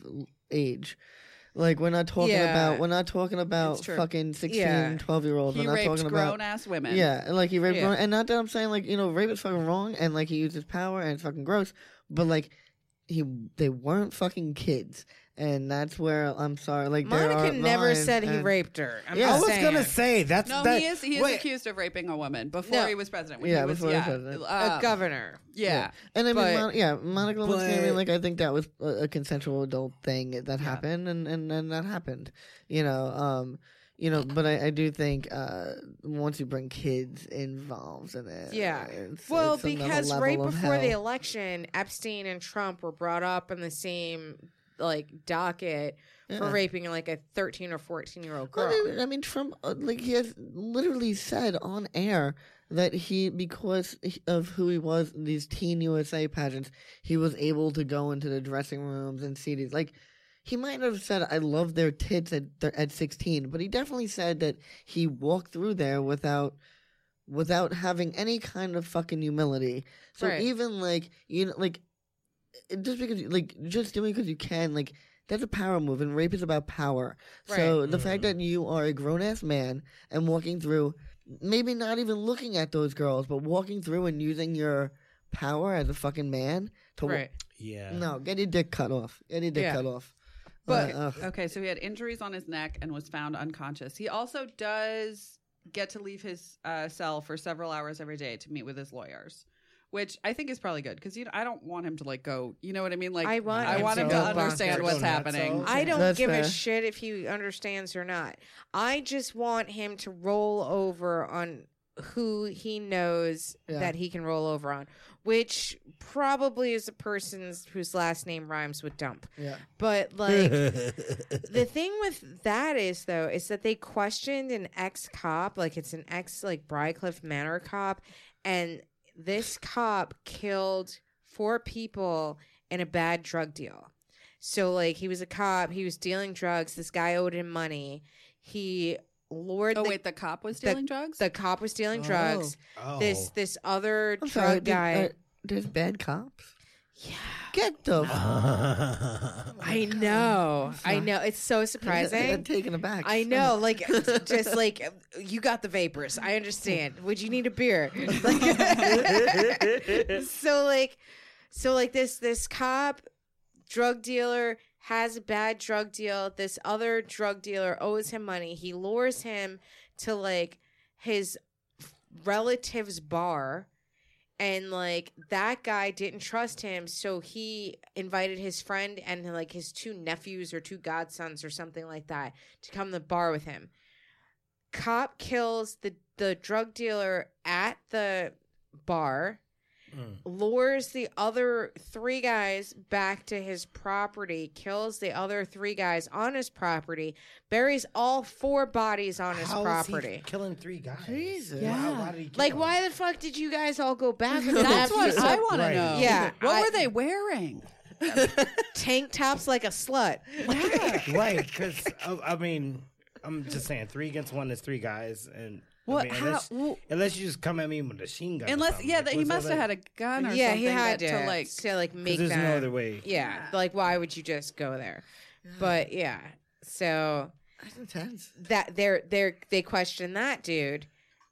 age. Like we're not talking about fucking 16, 12-year-olds. He raped grown-ass women. Yeah, and like he raped grown, and not that I'm saying like, you know, rape is fucking wrong and like he used his power and it's fucking gross, but like they weren't fucking kids. And that's where I'm sorry. Like Monica never said he raped her. He is accused of raping a woman before he was president. A governor. Yeah. And I mean, Monica Lewinsky. Like I think that was a consensual adult thing that happened, and that happened. You know, but I do think once you bring kids involved in it. Yeah. It's because right before the election, Epstein and Trump were brought up in the same like docket for raping like a 13 or 14-year-old girl. Well, I mean, Trump, like he has literally said on air that he, because of who he was, these Teen USA pageants, he was able to go into the dressing rooms and see these. Like he might have said, "I love their tits" at 16, but he definitely said that he walked through there without having any kind of fucking humility. So even like, you know, like. Just because, like, just doing because you can, like, that's a power move, and rape is about power. Right. So the fact that you are a grown ass man and walking through, maybe not even looking at those girls, but walking through and using your power as a fucking man to, no, get your dick cut off. Get your dick cut off. But okay, so he had injuries on his neck and was found unconscious. He also does get to leave his cell for several hours every day to meet with his lawyers. Which I think is probably good because I don't want him to like go. You know what I mean? Like I want him to understand what's happening. I don't give a shit if he understands or not. I just want him to roll over on who he knows that he can roll over on, which probably is a person whose last name rhymes with dump. Yeah. But like the thing with that is though is that they questioned an ex-cop, like it's an ex like Briarcliff Manor cop, and this cop killed 4 people in a bad drug deal. So, like, he was a cop. He was dealing drugs. This guy owed him money. He lured... Oh, wait, the cop was dealing drugs? The cop was dealing drugs. Oh. This other guy... There's bad cops? Yeah. Get the... I know. It's so surprising. I'm taken aback. I know. Like, just like, you got the vapors. I understand. Would you need a beer? Like, so like this cop drug dealer has a bad drug deal. This other drug dealer owes him money. He lures him to like his relative's bar. And, like, that guy didn't trust him, so he invited his friend and, like, his 2 nephews or 2 godsons or something like that to come to the bar with him. Cop kills the drug dealer at the bar, lures the other 3 guys back to his property, kills the other 3 guys on his property, buries all 4 bodies on his property. How is he killing 3 guys? Jesus. Yeah. Why did he kill them? Why the fuck did you guys all go back? That's what I want to know. Yeah. What were they wearing? tank tops like a slut. Yeah. Right, because, I mean, I'm just saying, 3 against 1 is 3 guys, and... What, I mean, unless you just come at me with a machine gun. Unless, yeah, like, he must have had a gun or something. Yeah, he had to make that. There's no other way. Yeah, like, why would you just go there? Yeah. But yeah, so that's intense. That they questioned that dude,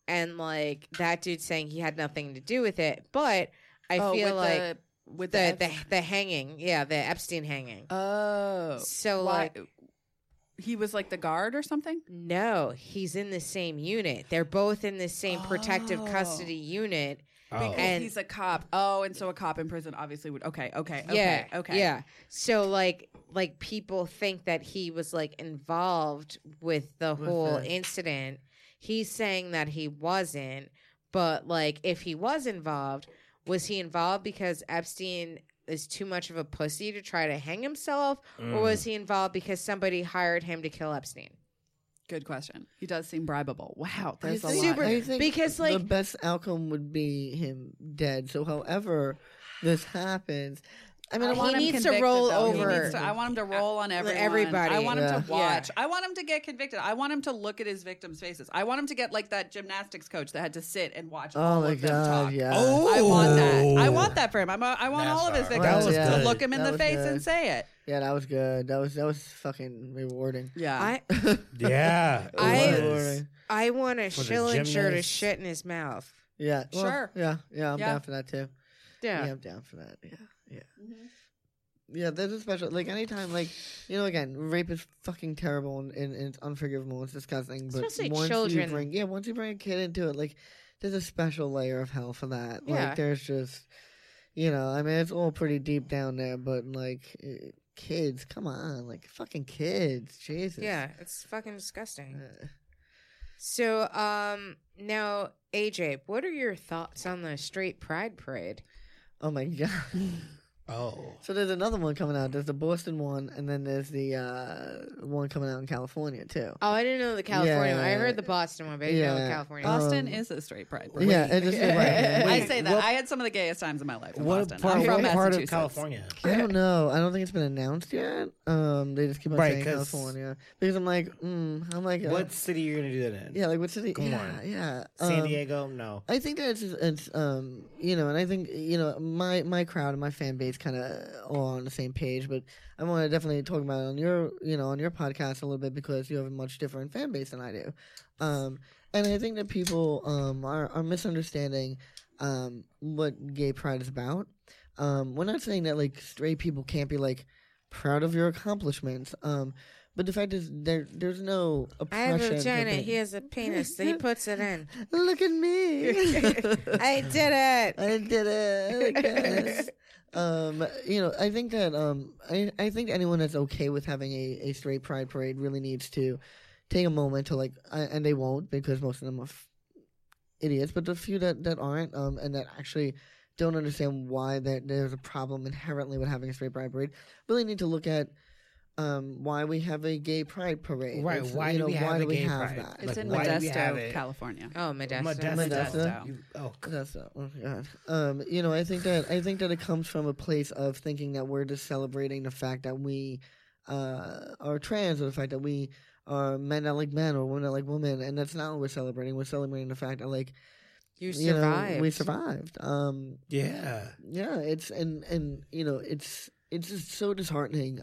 and like that dude saying he had nothing to do with it. But I feel like with the hanging, yeah, the Epstein hanging. Oh, so why? Like. He was like the guard or something? No, he's in the same unit. They're both in the same protective custody unit. Because he's a cop. Oh, and so a cop in prison obviously would. Okay. Yeah. So like people think that he was like involved with the whole incident. He's saying that he wasn't, but like if he was involved, was he involved because Epstein is too much of a pussy to try to hang himself, or was he involved because somebody hired him to kill Epstein? Good question. He does seem bribable. Wow, there's a lot. I think because like the best outcome would be him dead. So, however this happens, I mean, I want him to roll on everybody. I want him to watch. Yeah. I want him to get convicted. I want him to look at his victims' faces. I want him to get like that gymnastics coach that had to sit and watch all of them talk. Yeah. Oh, I want that. I want that for him. I want all of his victims to look him in the face and say it. Yeah, that was good. That was fucking rewarding. Yeah. I want a Schillinger to shit in his mouth. Yeah. Well, sure. Yeah. I'm down for that too. Yeah, I'm down for that. Yeah. Yeah. Mm-hmm. Yeah, there's a special, like, anytime, like, you know, again, rape is fucking terrible and it's unforgivable, it's disgusting, but especially children. Once you bring a kid into it, like, there's a special layer of hell for that. Yeah. Like, there's just, you know, I mean, it's all pretty deep down there, but, like, kids, come on, like, fucking kids, Jesus. Yeah, it's fucking disgusting. So, now, AJ, what are your thoughts on the straight pride parade? Oh, my God. Oh. So there's another one coming out. There's the Boston one, and then there's the one coming out in California, too. Oh, I didn't know the California one. I heard the Boston one, but I didn't know the California one. Boston is a straight pride parade. Yeah, it's a straight pride. I say that. I had some of the gayest times in my life in Boston. I'm from part of California? I don't know. I don't think it's been announced yet. They just keep on saying California. Because I'm like, what city are you going to do that in? Yeah, like, what city? Come on. Yeah. San Diego? No. I think that it's you know, and I think, you know, my crowd and my fan base kind of all on the same page, but I want to definitely talk about it on your, you know, on your podcast a little bit because you have a much different fan base than I do, and I think that people are misunderstanding what gay pride is about. We're not saying that like straight people can't be like proud of your accomplishments, but the fact is there's no oppression. I have a vagina. He has a penis. So he puts it in. Look at me. I did it. Yes. You know, I think that I think anyone that's okay with having a straight pride parade really needs to take a moment to like, and they won't because most of them are idiots. But the few that aren't and that actually don't understand why there's a problem inherently with having a straight pride parade really need to look at why we have a gay pride parade. Right? Why do we have that? It's like, in Modesto, California. Oh, Modesto. Oh, Modesto. Oh my God. You know, I think that it comes from a place of thinking that we're just celebrating the fact that we are trans, or the fact that we are men that like men or women that like women, and that's not what we're celebrating. We're celebrating the fact that like we survived. Yeah. Yeah. It's and you know it's just so disheartening.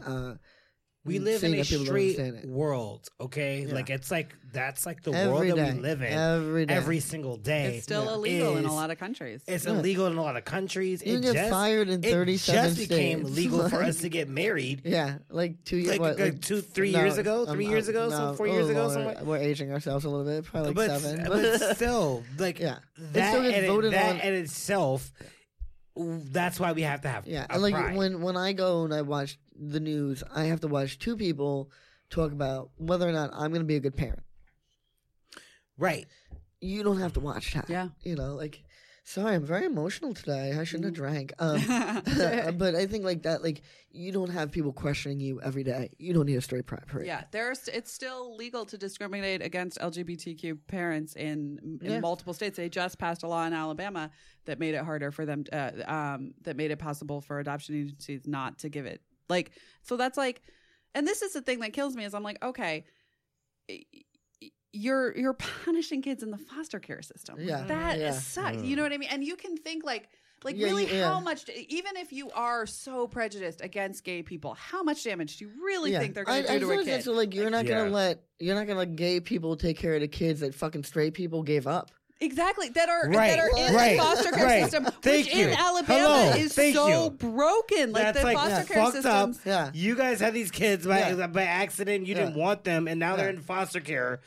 We live in a straight world, okay? Yeah. Like, it's like, that's like the world that we live in every single day. It's still illegal in a lot of countries. It's illegal in a lot of countries. You can get fired in 37 states. It just became legal for us to get married. Yeah, like 2 years. Like 3 years ago? 3 years ago? 4 years ago? Somewhere? We're aging ourselves a little bit. Probably like 7. But still, like, that in itself... That's why we have to have and like pride. When I go and I watch the news, I have to watch 2 people talk about whether or not I'm going to be a good parent. Right. You don't have to watch that. Yeah. You know, like Sorry, I'm very emotional today. I shouldn't have drank. But I think like that, like you don't have people questioning you every day. You don't need a straight pride parade. Yeah, it's still legal to discriminate against LGBTQ parents in multiple states. They just passed a law in Alabama that made it harder for them, that made it possible for adoption agencies not to give it. Like, so that's like, and this is the thing that kills me is I'm like, okay, you're punishing kids in the foster care system. Yeah. That sucks. Yeah. You know what I mean? And you can think like yeah, really how much, even if you are so prejudiced against gay people, how much damage do you really think they're going to do to a kid? Like, you're not going to let gay people take care of the kids that fucking straight people gave up. Exactly. That are in the foster care system, which in Alabama is so broken. Like the foster care system. Yeah. You guys had these kids by accident. You didn't want them, and now they're in foster care.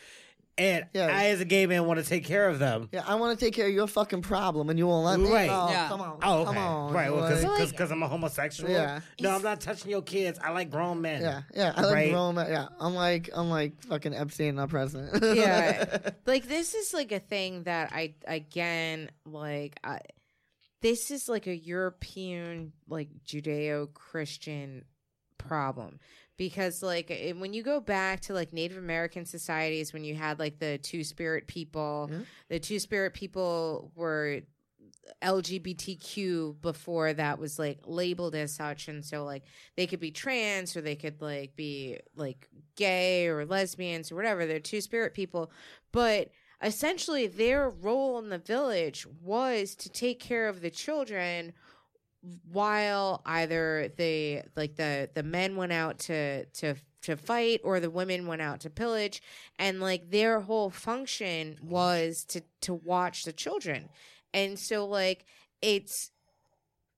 And I, as a gay man, want to take care of them. Yeah, I want to take care of your fucking problem, and you won't let me. Right. Oh, yeah. Come on. Oh, okay. Come on. Right. Well, because I'm a homosexual. Yeah. No, I'm not touching your kids. I like grown men. Yeah. Yeah. I like grown men. Yeah. I'm like fucking Epstein, not president. Yeah. Right. Like this is like a thing that this is like a European like Judeo-Christian problem. Because, like, when you go back to, like, Native American societies, when you had, like, the Two-Spirit people, the Two-Spirit people were LGBTQ before that was, like, labeled as such. And so, like, they could be trans or they could, like, be, like, gay or lesbians or whatever. They're Two-Spirit people. But essentially their role in the village was to take care of the children while either the men went out to fight or the women went out to pillage, and like their whole function was to watch the children. And so like it's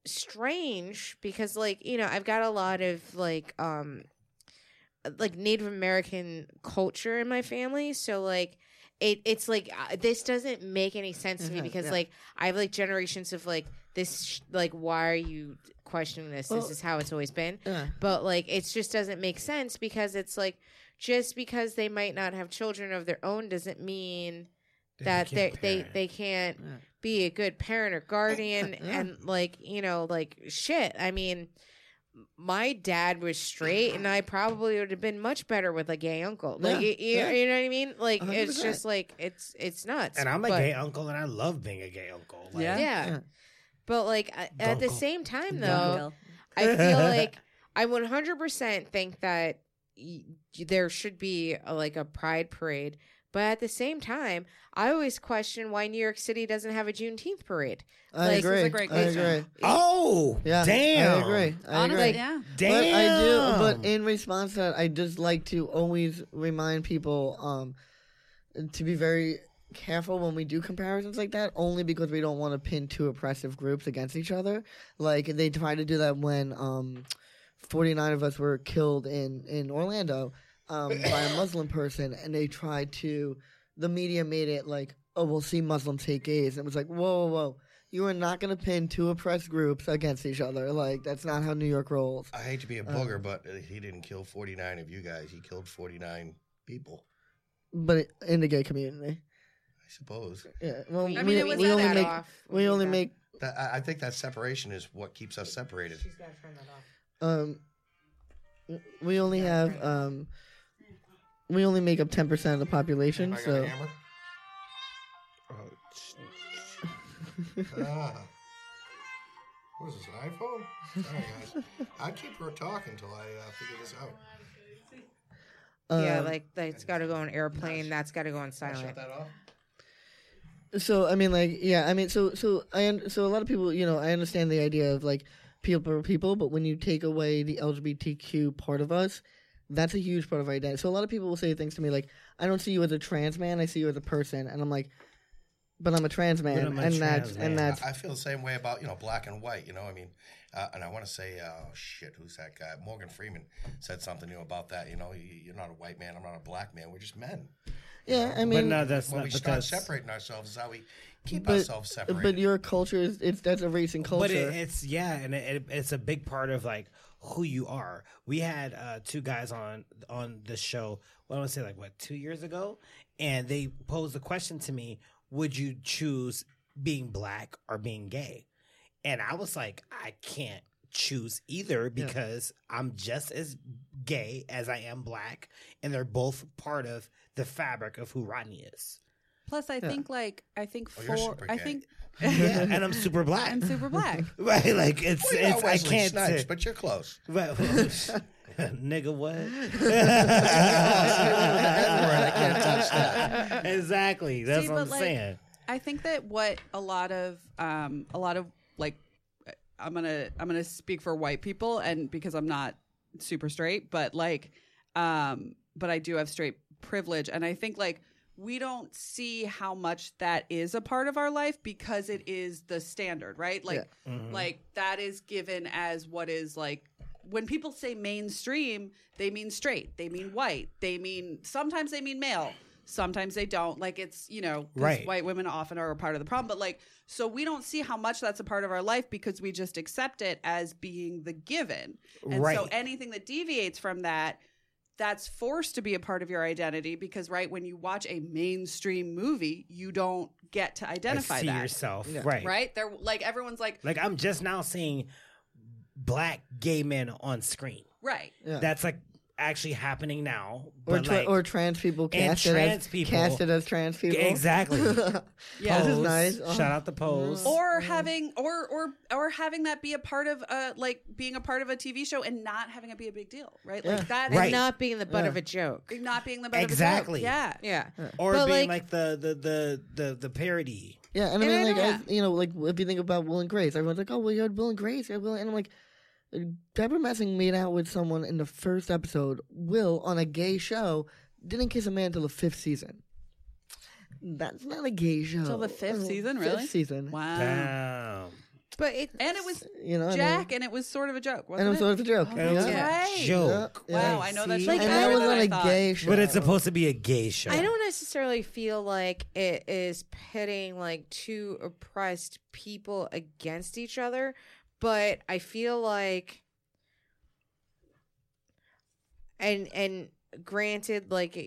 strange because like, you know, I've got a lot of like Native American culture in my family, so like it's like this doesn't make any sense to me because like I have like generations of like this, like, why are you questioning this? Well, this is how it's always been. But, like, it just doesn't make sense because it's, like, just because they might not have children of their own doesn't mean that they can't be a good parent or guardian. And, like, you know, like, shit. I mean, my dad was straight, and I probably would have been much better with a gay uncle. Like, you know what I mean? Like, 100%. It's just, like, it's nuts. And I'm a gay uncle, and I love being a gay uncle. Like, yeah. But, like, at the same time, though, I feel like I 100% think that there should be, a pride parade. But at the same time, I always question why New York City doesn't have a Juneteenth parade. I agree. This is a great question. I agree. Oh, yeah, damn. I agree. Yeah. Damn. But I do. But in response to that, I just like to always remind people to be very careful when we do comparisons like that, only because we don't want to pin two oppressive groups against each other. Like, they tried to do that when 49 of us were killed in Orlando by a Muslim person, and they tried to... The media made it like, oh, we'll see Muslims hate gays. And it was like, whoa. You are not going to pin two oppressed groups against each other. Like, that's not how New York rolls. I hate to be a booger, but he didn't kill 49 of you guys. He killed 49 people. But in the gay community. Suppose. Yeah. Well, we only make. That, I think that separation is what keeps us separated. She's got to turn that off. We only have. We only make up 10% of the population. Have I got a hammer? Oh, what is this, an iPhone? Sorry, guys. I keep her talking until I figure this out. Yeah, like that's got to go on airplane. That's got to go on silent. Shut that off. So I mean, like, yeah, I mean, so a lot of people, you know, I understand the idea of like people are people, but when you take away the LGBTQ part of us, that's a huge part of our identity. So a lot of people will say things to me like, "I don't see you as a trans man; I see you as a person," and I'm like, "But I'm a trans man," and that's. I feel the same way about, you know, black and white. You know, I mean, and I want to say, oh shit, who's that guy? Morgan Freeman said something, you know, about that. You know, you're not a white man; I'm not a black man. We're just men. Yeah, I mean, but no, that's when we start separating ourselves is how we keep ourselves separated. But your culture that's a racing culture. But it's a big part of like who you are. We had two guys on the show. Well, I want to say 2 years ago, and they posed a question to me: would you choose being black or being gay. And I was like, I can't choose either because I'm just as gay as I am black. And they're both part of the fabric of who Rodney is. Plus, I think, like, I think yeah, and I'm super black. I'm super black. Right, like, it's I can't Snipes, but you're close. Right, well, nigga, what? I can't touch that. Exactly, that's what I'm saying. I think that what a lot of I'm gonna speak for white people, and because I'm not super straight, but like, but I do have straight privilege, and I think like. We don't see how much that is a part of our life because it is the standard, right? Like, like that is given as what is like when people say mainstream, they mean straight, they mean white, they mean sometimes they mean male, sometimes they don't. Like it's, you know, 'cause white women often are a part of the problem, but like, so we don't see how much that's a part of our life because we just accept it as being the given. And so anything that deviates from that, that's forced to be a part of your identity because, right, when you watch a mainstream movie, you don't get to identify see that. Yourself. Yeah. Right. Right? They're like, everyone's like... Like, I'm just now seeing black gay men on screen. Right. Yeah. That's, like, actually happening now. But or trans people casted as trans people. Exactly. Yeah. Pose, this is nice. Oh. Shout out the Pose. Or having that be a part of like being a part of a TV show and not having it be a big deal, right? Yeah. Like that and not being the butt of a joke. Not being the butt of a joke. Yeah. Or but being like the parody. Yeah, and I mean you know, like if you think about Will and Grace, everyone's like, oh well you had Will and Grace, you had Will and I'm like Deborah Messing made out with someone in the first episode. Will, on a gay show, didn't kiss a man until the 5th season. That's not a gay show. Until the 5th season, really? 5th season. Wow. Damn. But it was Jack, and it was sort of a joke, wasn't it? And it was sort of a joke. Oh, right. Joke. Yeah. Wow, I know that's like, I was on a gay show. But it's supposed to be a gay show. I don't necessarily feel like it is pitting, like, two oppressed people against each other. But I feel like, and granted, like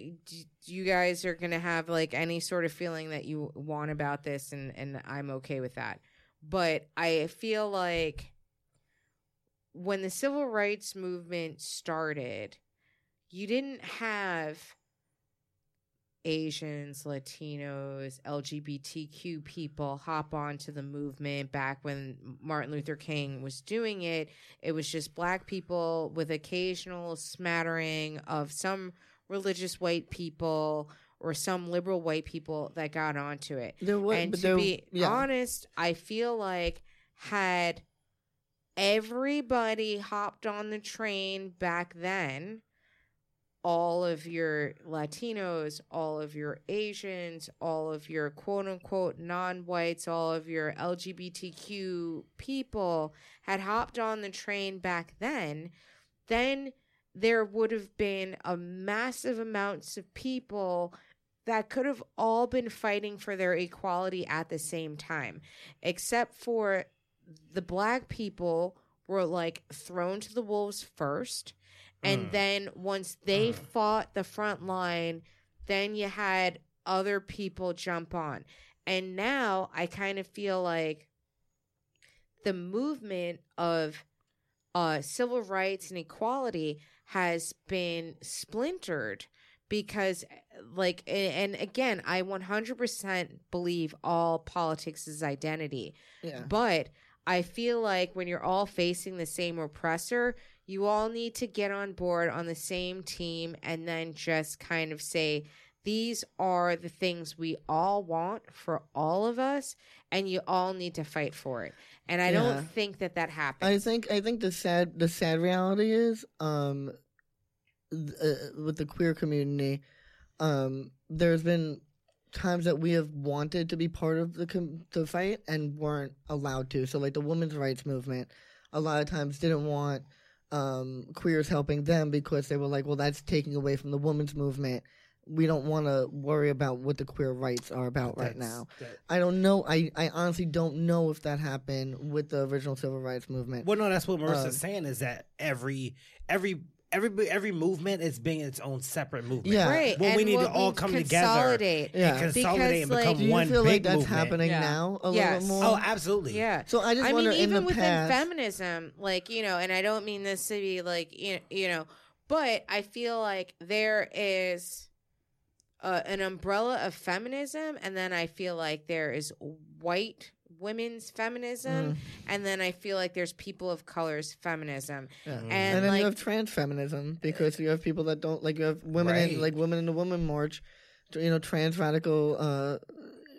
you guys are gonna have like any sort of feeling that you want about this, and I'm okay with that. But I feel like when the civil rights movement started, you didn't have Asians, Latinos, LGBTQ people hop onto the movement back when Martin Luther King was doing it. It was just black people with occasional smattering of some religious white people or some liberal white people that got onto it. To be honest, I feel like had everybody hopped on the train back then, all of your Latinos, all of your Asians, all of your quote-unquote non-whites, all of your LGBTQ people had hopped on the train back then there would have been a massive amounts of people that could have all been fighting for their equality at the same time, except for the black people were, like, thrown to the wolves first. And then once they fought the front line, then you had other people jump on. And now I kind of feel like the movement of civil rights and equality has been splintered because, like, and again, I 100% believe all politics is identity. Yeah. But I feel like when you're all facing the same oppressor, you all need to get on board on the same team and then just kind of say, these are the things we all want for all of us, and you all need to fight for it. And I don't think that happens. I think the sad reality is with the queer community, there's been times that we have wanted to be part of the fight and weren't allowed to. So, like, the women's rights movement a lot of times didn't want... queers helping them because they were like, well, that's taking away from the women's movement. We don't want to worry about what the queer rights are about right now. I don't know. I honestly don't know if that happened with the original civil rights movement. Well, no, that's what Marissa's saying is that every every movement is being its own separate movement. Yeah. Right. Well, we need to all come together and consolidate because, and become one big movement. Do you feel like that's happening now a little more? Oh, absolutely. Yeah. So I just wonder, in the past... I mean, even within feminism, like, you know, and I don't mean this to be like, you know, but I feel like there is... an umbrella of feminism, and then I feel like there is white women's feminism, and then I feel like there's people of color's feminism, and then like, you have trans feminism because you have people that don't like you have women in, like Women in the Woman March, you know, trans radical,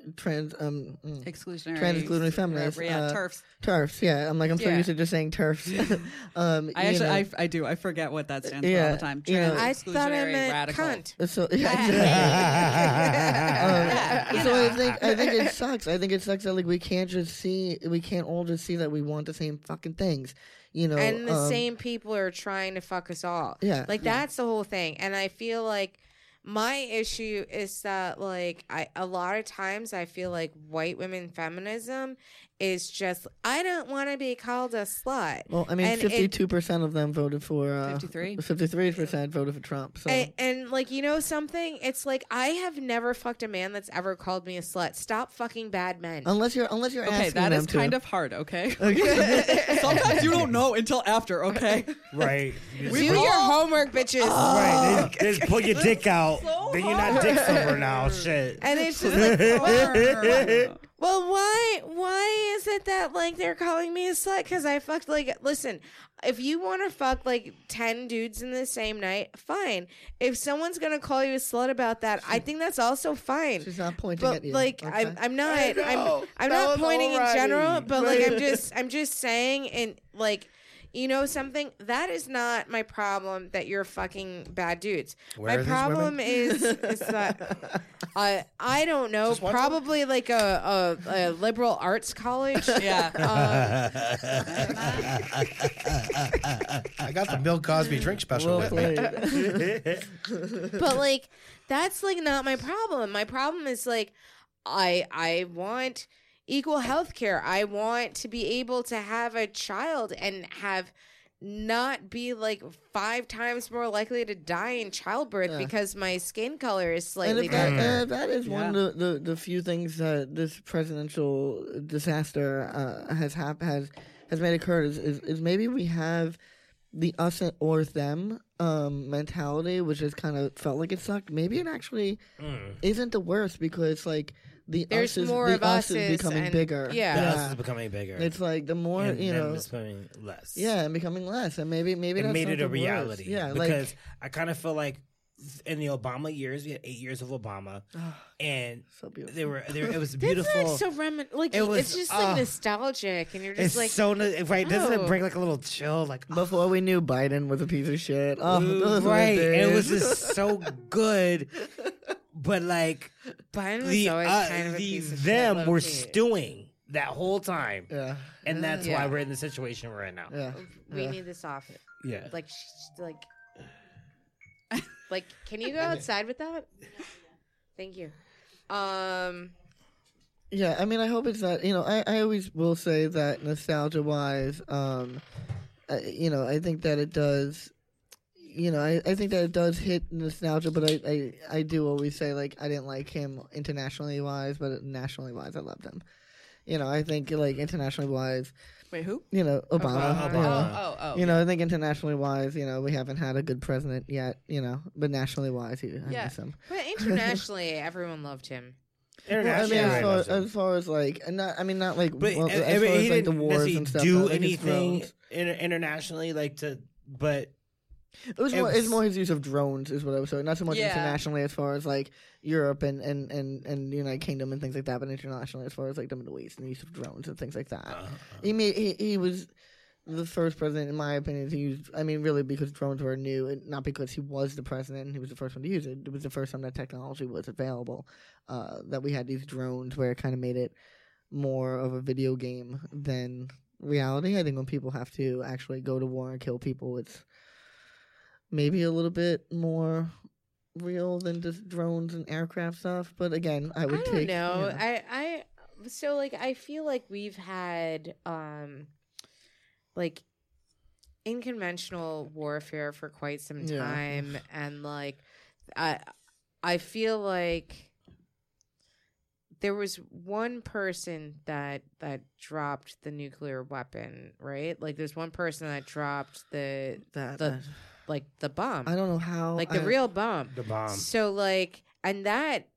exclusionary feminists, TERFs. Yeah, I'm so used to just saying TERFs. I forget what that stands for all the time. Trans exclusionary radical. Cunt. So, so I think it sucks. I think it sucks that like we can't all just see that we want the same fucking things. You know, and the same people are trying to fuck us all. Yeah, like that's the whole thing, and I feel like. My issue is that, like, a lot of times I feel like white women feminism is just, I don't want to be called a slut. Well, I mean, and 52% of them voted for... 53? 53% voted for Trump, so... And, like, you know something? It's like, I have never fucked a man that's ever called me a slut. Stop fucking bad men. Unless you're asking them to. Okay, that is kind of hard, okay? Sometimes you don't know until after, okay? Right. Do your homework, bitches. Right. Just pull your dick out. So then you're not dick sober now, shit. And it's just like, well, why is it that like they're calling me a slut? Because I fucked like, listen, if you want to fuck like 10 dudes in the same night, fine. If someone's gonna call you a slut about that, I think that's also fine. She's not pointing at you. Like okay. I'm not pointing in general, but like I'm just saying and like. You know something? That is not my problem that you're fucking bad dudes. Where my problem is that I don't know. Probably them? Like a liberal arts college. Yeah. I got the Bill Cosby drink special. Well with me. But like, that's like not my problem. My problem is like, I want... equal health care. I want to be able to have a child and have not be like 5 times more likely to die in childbirth because my skin color is slightly darker. That is one of the few things that this presidential disaster has made occur is maybe we have the us or them mentality, which has kind of felt like it sucked. Maybe it actually isn't the worst because like. The us is becoming bigger. Yeah. The us is becoming bigger. It's like the more, and, you know. And it's becoming less. Yeah, and becoming less. And maybe that's made it a reality. Worse. Yeah, because like, I kind of feel like in the Obama years, we had 8 years of Obama. And so beautiful. It was beautiful. It's like so it's just like nostalgic, and you're just it's like so right. Doesn't it bring like a little chill? Like before we knew Biden was a piece of shit. Right. And it was just so good. But like, Biden was always kind of a piece of them shit, were stewing that whole time, and that's why we're in the situation we're in now. Yeah. We need this off. Yeah, like, can you go outside with that? Thank you. Yeah, I mean, I hope it's not. You know, I always will say that nostalgia-wise, you know, I think that it does. You know, I think that it does hit nostalgia, but I do always say, like, I didn't like him internationally-wise, but nationally-wise, I loved him. You know, I think, like, internationally-wise... Wait, who? You know, Obama. You know, you know, I think internationally-wise, you know, we haven't had a good president yet, you know, but nationally-wise, I miss him. But internationally, everyone loved him. Internationally, well, I mean, as far as like, not, I mean, not like... But well, as far as, like, the wars and stuff. He didn't do anything internationally, like, to... But... It was more his use of drones is what I was saying. Not so much internationally as far as like Europe and the United Kingdom and things like that, but internationally as far as like the Middle East and the use of drones and things like that. He was the first president, in my opinion, to use. I mean, really, because drones were new, and not because he was the president and he was the first one to use it. It was the first time that technology was available, that we had these drones, where it kind of made it more of a video game than reality. I think when people have to actually go to war and kill people, it's maybe a little bit more real than just drones and aircraft stuff, but again, I don't know. You know. I feel like we've had like in conventional warfare for quite some time. Yeah. And like, I feel like there was one person that dropped the nuclear weapon, right? Like, there's one person that dropped the bomb. I don't know how. Like, the real bomb. The bomb. So, like, and that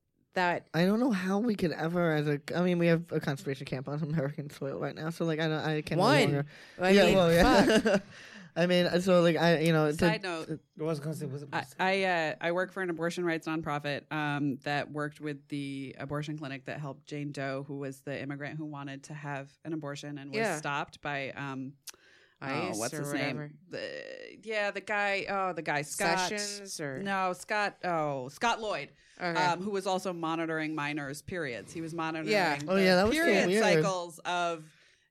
I don't know how we could ever we have a concentration camp on American soil right now, so like I can't. One. No I yeah, mean, well, yeah. Fuck. I mean, so like I, you know. Side note. I work for an abortion rights nonprofit that worked with the abortion clinic that helped Jane Doe, who was the immigrant who wanted to have an abortion and was stopped by ICE what's his name? The guy Scott Sessions or no Scott? Oh, Scott Lloyd, okay. Who was also monitoring minors' periods. He was monitoring the period cycles of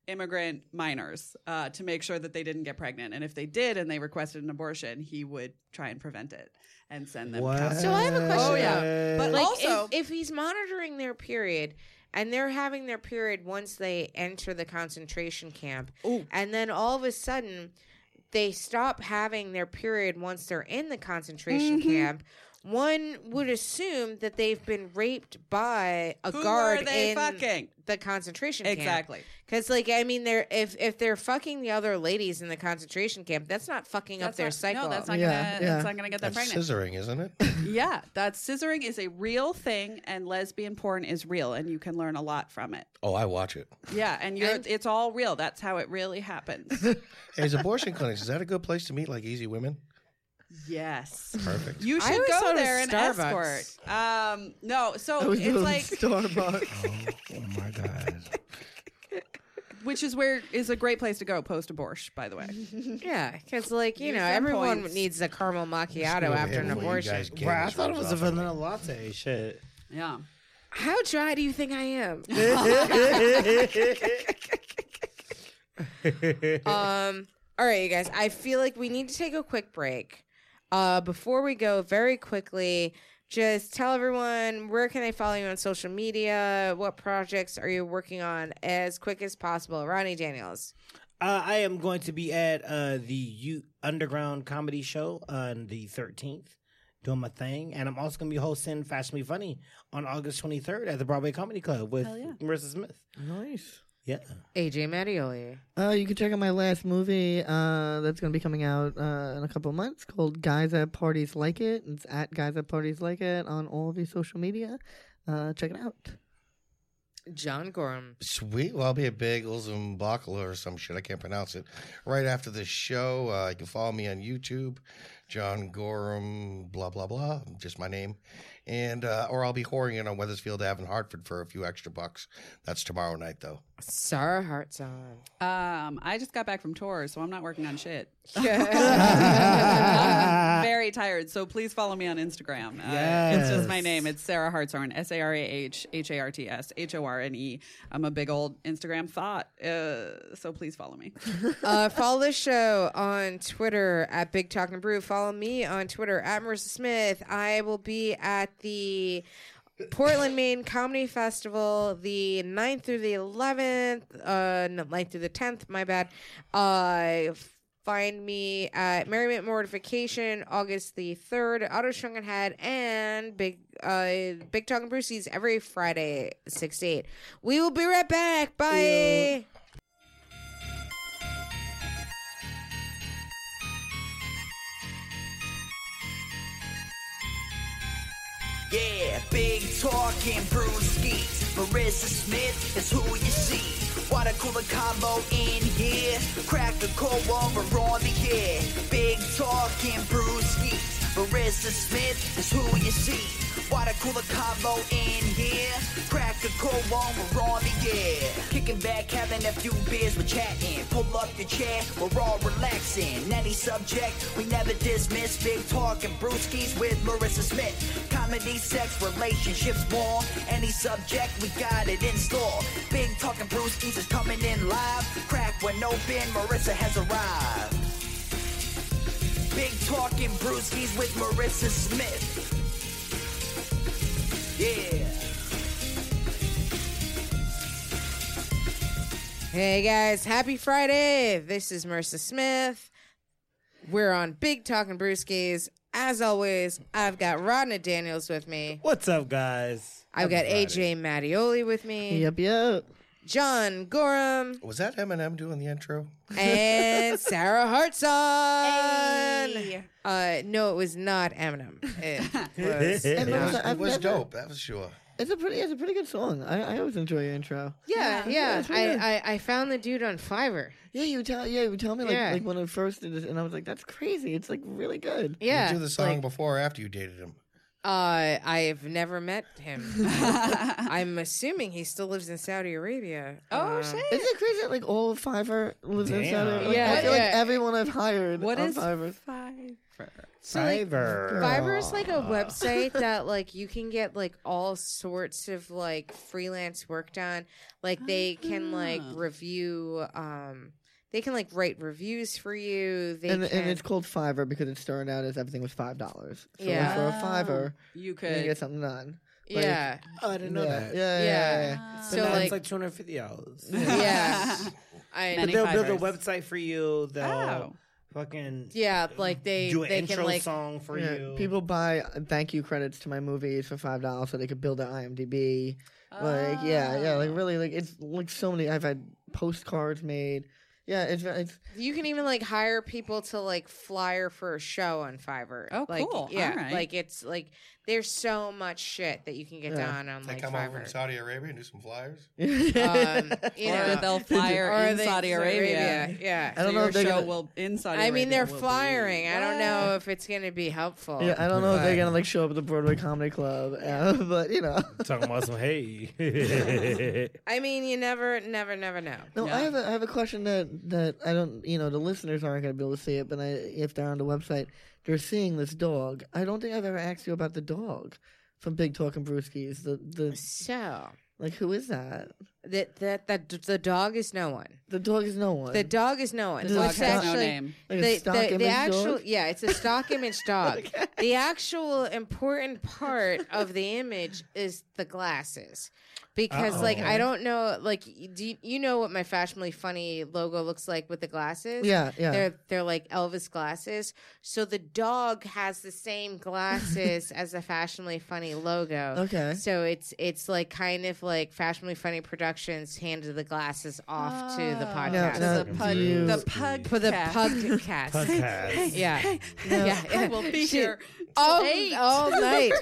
immigrant minors to make sure that they didn't get pregnant, and if they did and they requested an abortion, he would try and prevent it and send them. So I have a question. But like, also, if he's monitoring their period. And they're having their period once they enter the concentration camp. Ooh. And then all of a sudden, they stop having their period once they're in the concentration camp. One would assume that they've been raped by a guard in the concentration camp. Exactly. Because, like, I mean, they're if they're fucking the other ladies in the concentration camp, that's not fucking up their cycle. No, that's not going to get them pregnant. That's scissoring, isn't it? Yeah, that scissoring is a real thing, and lesbian porn is real, and you can learn a lot from it. Oh, I watch it. Yeah, and it's all real. That's how it really happens. As abortion clinics, is that a good place to meet, like, easy women? Yes. Perfect. You should go there and escort. No, so it's like Starbucks. Oh my God. Which is a great place to go post-abortion, by the way. Yeah, because like you know, everyone needs a caramel macchiato after an abortion. Wow, I thought it was a vanilla latte. Shit. Yeah. How dry do you think I am? All right, you guys. I feel like we need to take a quick break. Before we go, very quickly, just tell everyone where can they follow you on social media? What projects are you working on as quick as possible? Rodney Daniels. I am going to be at the Underground Comedy Show on the 13th, doing my thing. And I'm also going to be hosting Fashionably Funny on August 23rd at the Broadway Comedy Club with Marissa Smith. Nice. Yeah. AJ Mattioli. You can check out my last movie that's going to be coming out in a couple of months called Guys at Parties Like It. It's at Guys at Parties Like It on all of your social media. Check it out. John Gorham. Sweet. Well, I'll be at Bagels and Bacala or some shit. I can't pronounce it. Right after the show, you can follow me on YouTube. John Gorham, blah, blah, blah. Just my name. And or I'll be whoring in on Weathersfield Ave in Hartford for a few extra bucks. That's tomorrow night, though. Sarah Hartson. I just got back from tour, so I'm not working on shit. I'm very tired, so please follow me on Instagram. Yes. It's just my name. It's Sarah Hartshorn, SarahHartshorne. I'm a big old Instagram thought, so please follow me. Follow the show on Twitter at Big Talkin' Brew. Follow me on Twitter at Marissa Smith. I will be at the Portland, Maine Comedy Festival, the 9th through the 11th, 9th through the 10th, my bad. Find me at Merriment Mortification, August the 3rd, Auto Shrunken Head, and Big Talkin' Brewskis every Friday, 6 to 8. We will be right back. Bye. Yeah. Yeah, big talking brewskis. Marissa Smith is who you see. Water cooler combo in here. Crack a cold one, we're on the air. Big talking brewskis. Marissa Smith is who you see. Water cooler combo in here. Crack a cold one, we're on the air. Kicking back, having a few beers, we're chatting. Pull up your chair, we're all relaxing. Any subject, we never dismiss. Big talking brewskis with Marissa Smith. Comedy, sex, relationships, more. Any subject, we got it in store. Big Talkin' Brewskis is coming in live. Crack one open, Marissa has arrived. Big Talkin' Brewskis with Marissa Smith. Yeah. Hey guys, happy Friday. This is Marissa Smith. We're on Big Talkin' Brewskis. As always, I've got Rodney Daniels with me. What's up, guys? I've got AJ Mattioli with me. Yep, yep. John Gorham. Was that Eminem doing the intro? And Sarah Hartson. Hey. No, it was not Eminem. It was dope, that was sure. It's a pretty good song. I always enjoy your intro. Yeah. I found the dude on Fiverr. Yeah, you tell me like when I first did this, and I was like, that's crazy. It's like really good. Yeah, you do the song like, before or after you dated him? I've never met him. I'm assuming he still lives in Saudi Arabia. Oh shit! Is it crazy that like all of Fiverr lives in Saudi Arabia? Yeah, I feel like everyone I've hired. What on is Fiverr? So like, Fiverr is like a website that like you can get like all sorts of like freelance work done. Like they can like review, they can like write reviews for you. And it's called Fiverr because it started out as everything was $5. So for a Fiverr, you can get something done. Like, yeah. Oh, I didn't know that. Yeah. So now it's like $250. Yeah. But they'll build a website for you. Fucking like they do an they intro can like, song for you. People buy thank you credits to my movies for $5 so they could build their IMDb. Like really, like it's like so many. I've had postcards made. Yeah, it's you can even like hire people to like flyer for a show on Fiverr. Oh, like, cool! Yeah, right. Like it's like there's so much shit that you can get done on like Fiverr. They come over from Saudi Arabia and do some flyers. Or they'll flyer in Saudi Arabia. Yeah, I don't know. If show gonna, will in Saudi. I mean, Arabia they're flyering. I don't know if it's gonna be helpful. Yeah, I don't know if they're gonna like show up at the Broadway Comedy Club, but you know, talking about some hey. I mean, you never know. No, yeah. I have a question that I don't, you know, the listeners aren't going to be able to see it, but if they're on the website, they're seeing this dog. I don't think I've ever asked you about the dog from Big Talkin' Brewskis. So, like, who is that? The dog is no one. The dog is no one. The dog is no one. The dog has no name. Like a stock image dog? Yeah, it's a stock image dog. Okay. The actual important part of the image is the glasses. Because, like, I don't know, like, do you know what my Fashionably Funny logo looks like with the glasses? Yeah. They're like Elvis glasses. So the dog has the same glasses as the Fashionably Funny logo. Okay. So it's like kind of like Fashionably Funny Productions handed the glasses off to the podcast. The podcast. Podcast. Yeah. I will be here all night.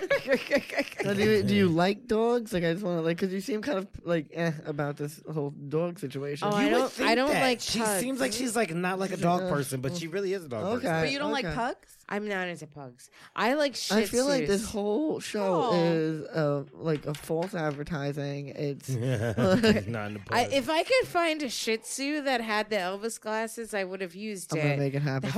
So do you like dogs? Like, I just want to, like, because you seem kind of like about this whole dog situation. Oh, I don't like pugs. She seems like she's like not like a dog person, but she really is a dog person. But you don't like pugs? I'm not into pugs. I like shih tzus. I feel like this whole show is like a false advertising. It's not into pugs. If I could find a shih tzu that had the Elvis glasses, I would have used it. I'm gonna make it happen.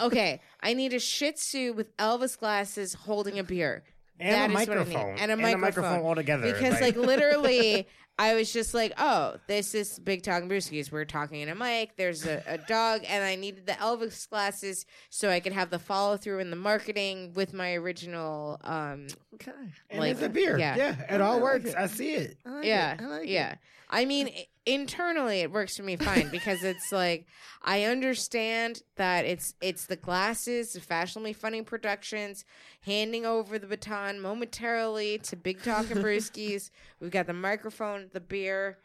Okay, I need a shih tzu with Elvis glasses holding a beer. And that is what I need. And a microphone all together. Because, like literally, I was just like, oh, this is Big Talkin' Brewskis. We're talking in a mic. There's a dog. And I needed the Elvis glasses so I could have the follow-through in the marketing with my original. Okay. And like, it's a beer. Yeah, it all works. I see it. I like it. I mean, internally, it works for me fine because it's like I understand that it's the glasses, the Fashionably Funny Productions, handing over the baton momentarily to Big Talkin' Brewskis. We've got the microphone, the beer.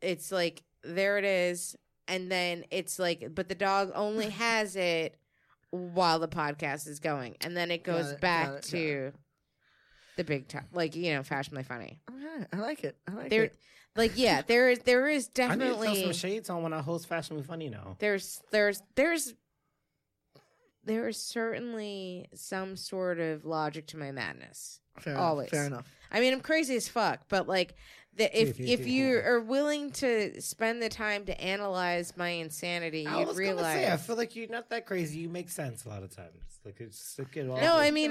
It's like there it is, and then it's like, but the dog only has it while the podcast is going, and then it goes back to the Big Talk, like you know, Fashionably Funny. Okay, I like it. I like it. Like yeah, there is definitely. I need to throw some shades on when I host Fashionably Funny now. There is certainly some sort of logic to my madness. Fair enough. I mean, I'm crazy as fuck, but like, if you are willing to spend the time to analyze my insanity, you'd realize. I feel like you're not that crazy. You make sense a lot of times. Like it's like it all. No, I mean,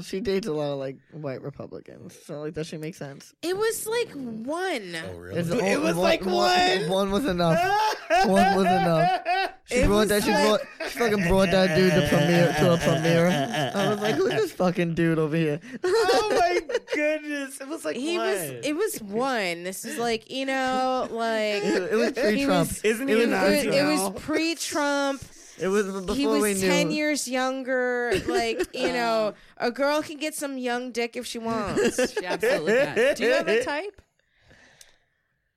she dates a lot of like white Republicans, so like that should make sense. It was like one. Oh, really? It was like one. One was enough. She fucking brought that dude to a premiere. I was like, who's this fucking dude over here? Oh my goodness. It was like he one. It was one. This is like, you know, like. It was pre-Trump. Isn't he nice? It was pre-Trump. It was before he was we knew. 10 years younger. Like, you know, a girl can get some young dick if she wants. She absolutely can. Do you have a type?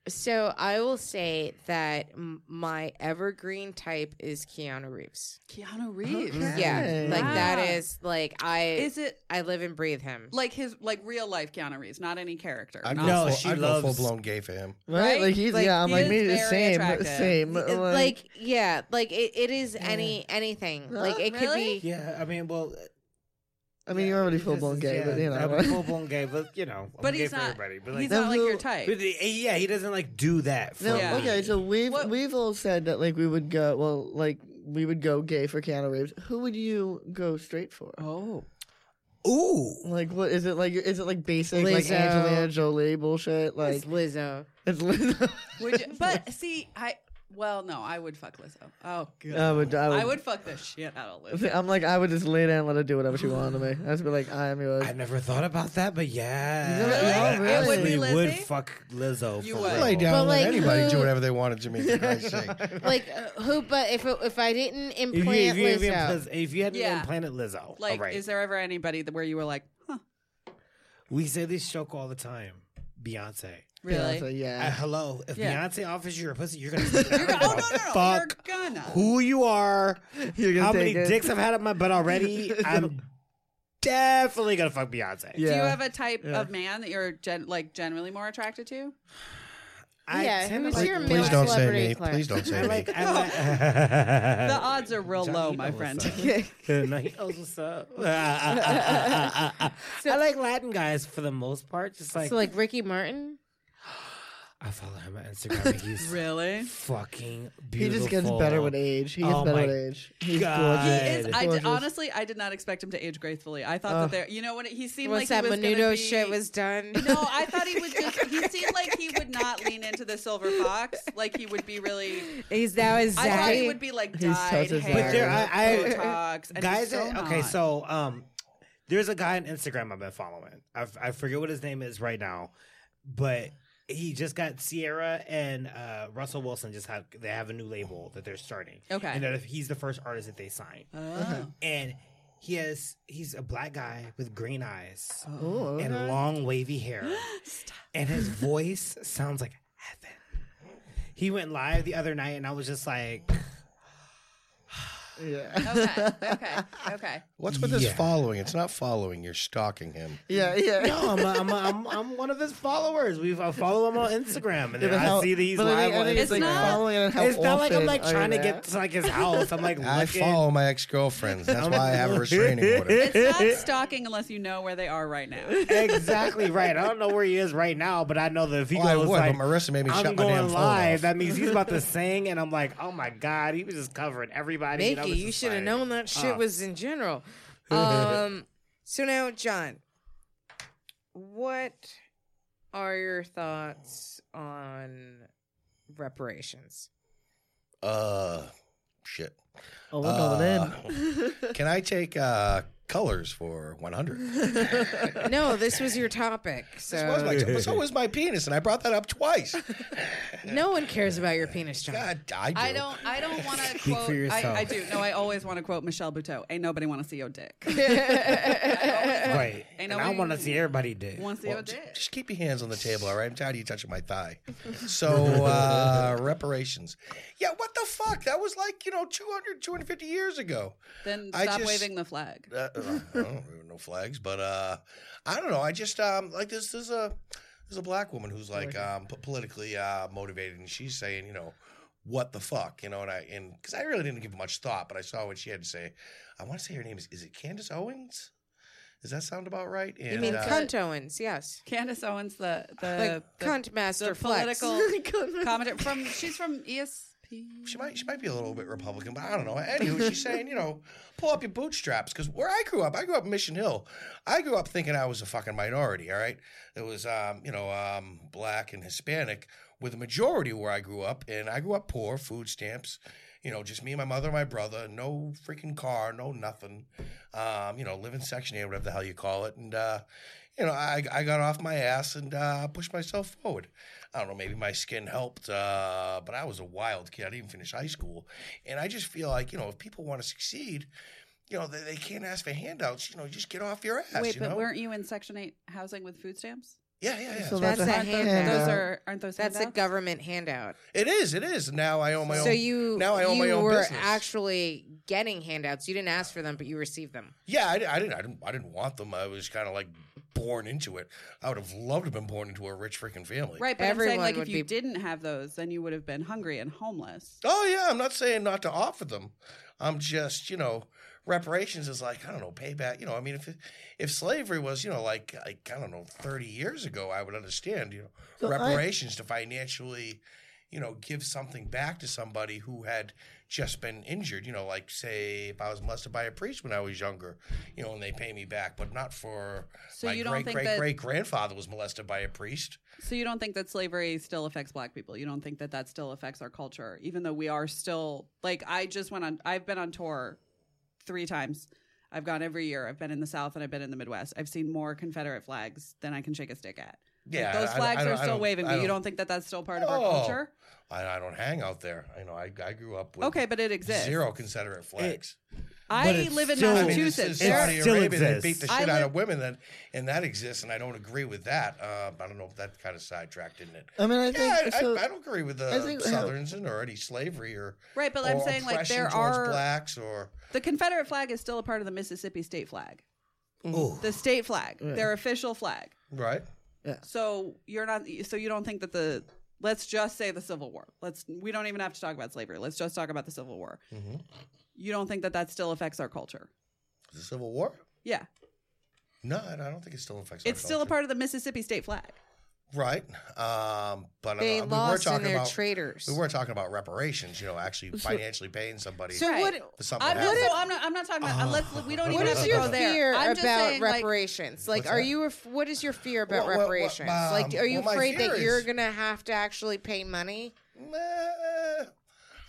So I will say that my evergreen type is Keanu Reeves. Keanu Reeves? Okay. Yeah. Like, wow. That is, like, I live and breathe him. Like, his, like, real life Keanu Reeves, not any character. I go full-blown gay for him. Right? Like, he's, like, yeah, I'm like, me, the same. Attractive. Same. Like, yeah. Like, it is anything. Huh? Like, it could be. Yeah, I mean, well... I mean, you're already full-blown gay, but you know. I'm full-blown gay, but you know, I'm gay for everybody. But like, he's not like your type. But, yeah, he doesn't like do that. Okay, so we've all said that like we would go gay for Keanu Reeves. Who would you go straight for? Oh, ooh, like what is it like? Is it like basic Lizzo. Like Angelina Jolie bullshit? Like it's Lizzo. It's Lizzo. Well, no, I would fuck Lizzo. Oh, God. I would fuck the shit out of Lizzo. I'm like, I would just lay down and let her do whatever she wanted to me. I'd just be like, I am yours. I never thought about that, but yeah. Really? I would, fuck Lizzo. You would. Lay down and like, let anybody do whatever they wanted to me. Like, who, but if I didn't implant Lizzo. If you hadn't implanted Lizzo. Like, is there ever anybody where you were like, huh? We say this joke all the time. Beyonce. Really? Beyonce, yeah. Hello. If Beyonce offers you a pussy, you're gonna. No. Fuck you're gonna. Who you are? You're gonna. How many dicks I've had up my butt already? I'm definitely gonna fuck Beyonce. Yeah. Do you have a type of man that you're generally more attracted to? Please don't say me. The odds are real low, my friend. He knows what's up. I like Latin guys for the most part. Just like Ricky Martin. I follow him on Instagram. He's really fucking beautiful. He just gets better with age. He's gorgeous. He is. Honestly, I did not expect him to age gracefully. I thought that he seemed like he was going to be... Once that menudo shit was done. No, I thought he was just... He seemed like he would not lean into the silver fox. Like, he would be really... I thought he would be, like, dyed hair, Botox. Guys, there's a guy on Instagram I've been following. I forget what his name is right now, but... He just got Sierra and Russell Wilson. They have a new label that they're starting. Okay, and he's the first artist that they sign. Oh. And he's a black guy with green eyes and long wavy hair, and his voice sounds like heaven. He went live the other night, and I was just like. Yeah. Okay. What's with his following? It's not following. You're stalking him. Yeah. No, I'm one of his followers. I follow him on Instagram, and I see these live ones. It's like not following. It's not like I'm like trying to get to like his house. I'm like I follow my ex-girlfriends. That's why I have a restraining order. It's not stalking unless you know where they are right now. Exactly right. I don't know where he is right now, but I know that if he goes like Marissa made me shut my damn phone off. That means he's about to sing, and I'm like, oh my god, he was just covering everybody. You should have known that shit was in general. So now, John, what are your thoughts on reparations? Shit. Oh, we're going in. Can I take colors for 100? No, this was your topic. So was my penis, and I brought that up twice. No one cares about your penis, John. God, I do. I don't want to quote. I do. No, I always want to quote Michelle Buteau. Ain't nobody want to see your dick. Right. And I want to see everybody dick. Want to see your dick? Just keep your hands on the table, all right? I'm tired of you touching my thigh. So reparations. Yeah. What the fuck? That was like 250 years ago. Then stop waving the flag. I don't know, no flags, but I don't know. I just like there's a black woman who's like politically motivated, and she's saying, what the fuck, and because I really didn't give much thought, but I saw what she had to say. I want to say her name is it Candace Owens? Does that sound about right? And, you mean Cunt Owens? Yes, Candace Owens, the Cunt Master, the political commentator from. She's from ESPN. She might be a little bit Republican, but I don't know. Anywho, she's saying, pull up your bootstraps. Because where I grew up in Mission Hill. I grew up thinking I was a fucking minority, all right? It was, black and Hispanic with a majority where I grew up. And I grew up poor, food stamps, You know, just me and my mother and my brother, no freaking car, no nothing. You know, live in Section A, whatever the hell you call it. And, you know, I got off my ass and pushed myself forward. I don't know, maybe my skin helped, but I was a wild kid. I didn't even finish high school. And I just feel like, you know, if people want to succeed, you know, they can't ask for handouts. You know, just get off your ass. Wait, but weren't you in Section 8 housing with food stamps? Yeah. So that's a handout. Aren't those that's handouts? A government handout. It is. Now I own my own. So you now I own my own business. You were actually getting handouts. You didn't ask for them, but you received them. Yeah, I didn't want them. I was kind of like born into it. I would have loved to have been born into a rich freaking family. Right, but everyone, I'm saying, like, if you didn't have those, then you would have been hungry and homeless. Oh yeah, I'm not saying not to offer them. I'm just, you know, reparations is like, I don't know, payback. You know, I mean, if slavery was, you know, like I don't know, 30 years ago, I would understand, you know, so reparations to financially, you know, give something back to somebody who had just been injured. You know, like, say, if I was molested by a priest when I was younger, you know, and they pay me back, but not for my great-great-great-grandfather was molested by a priest. So you don't think that slavery still affects black people? You don't think that that still affects our culture, even though we are still, like, I've been on tour 3 times. I've gone every year. I've been in the South and I've been in the Midwest. I've seen more Confederate flags than I can shake a stick at. Yeah, like those flags are still waving, but you don't think that that's still part of our culture? I don't hang out there. I know I grew up with but it exists. 0 Confederate flags. I live in Massachusetts. I mean, Saudi Arabia that beat the shit out of women, and that exists, and I don't agree with that. I don't know if that kind of sidetracked, didn't it? I mean, I don't agree with the Southerns or any slavery or right, but I'm saying, like, there are blacks or the Confederate flag is still a part of the Mississippi state flag, the state flag, their official flag, right? Yeah. So you're not. So you don't think that the. Let's just say the Civil War. We don't even have to talk about slavery. Let's just talk about the Civil War. Mm-hmm. You don't think that still affects our culture? The Civil War? Yeah. No, I don't think it still affects. It's still a part of the Mississippi state flag. Right, but they lost in their traitors. We were talking about reparations, you know, actually financially paying somebody. So for something I'm not talking about. We don't even have to go there. What is your fear about reparations? Like, what is your fear about reparations? Like, are you afraid that you're gonna have to actually pay money? I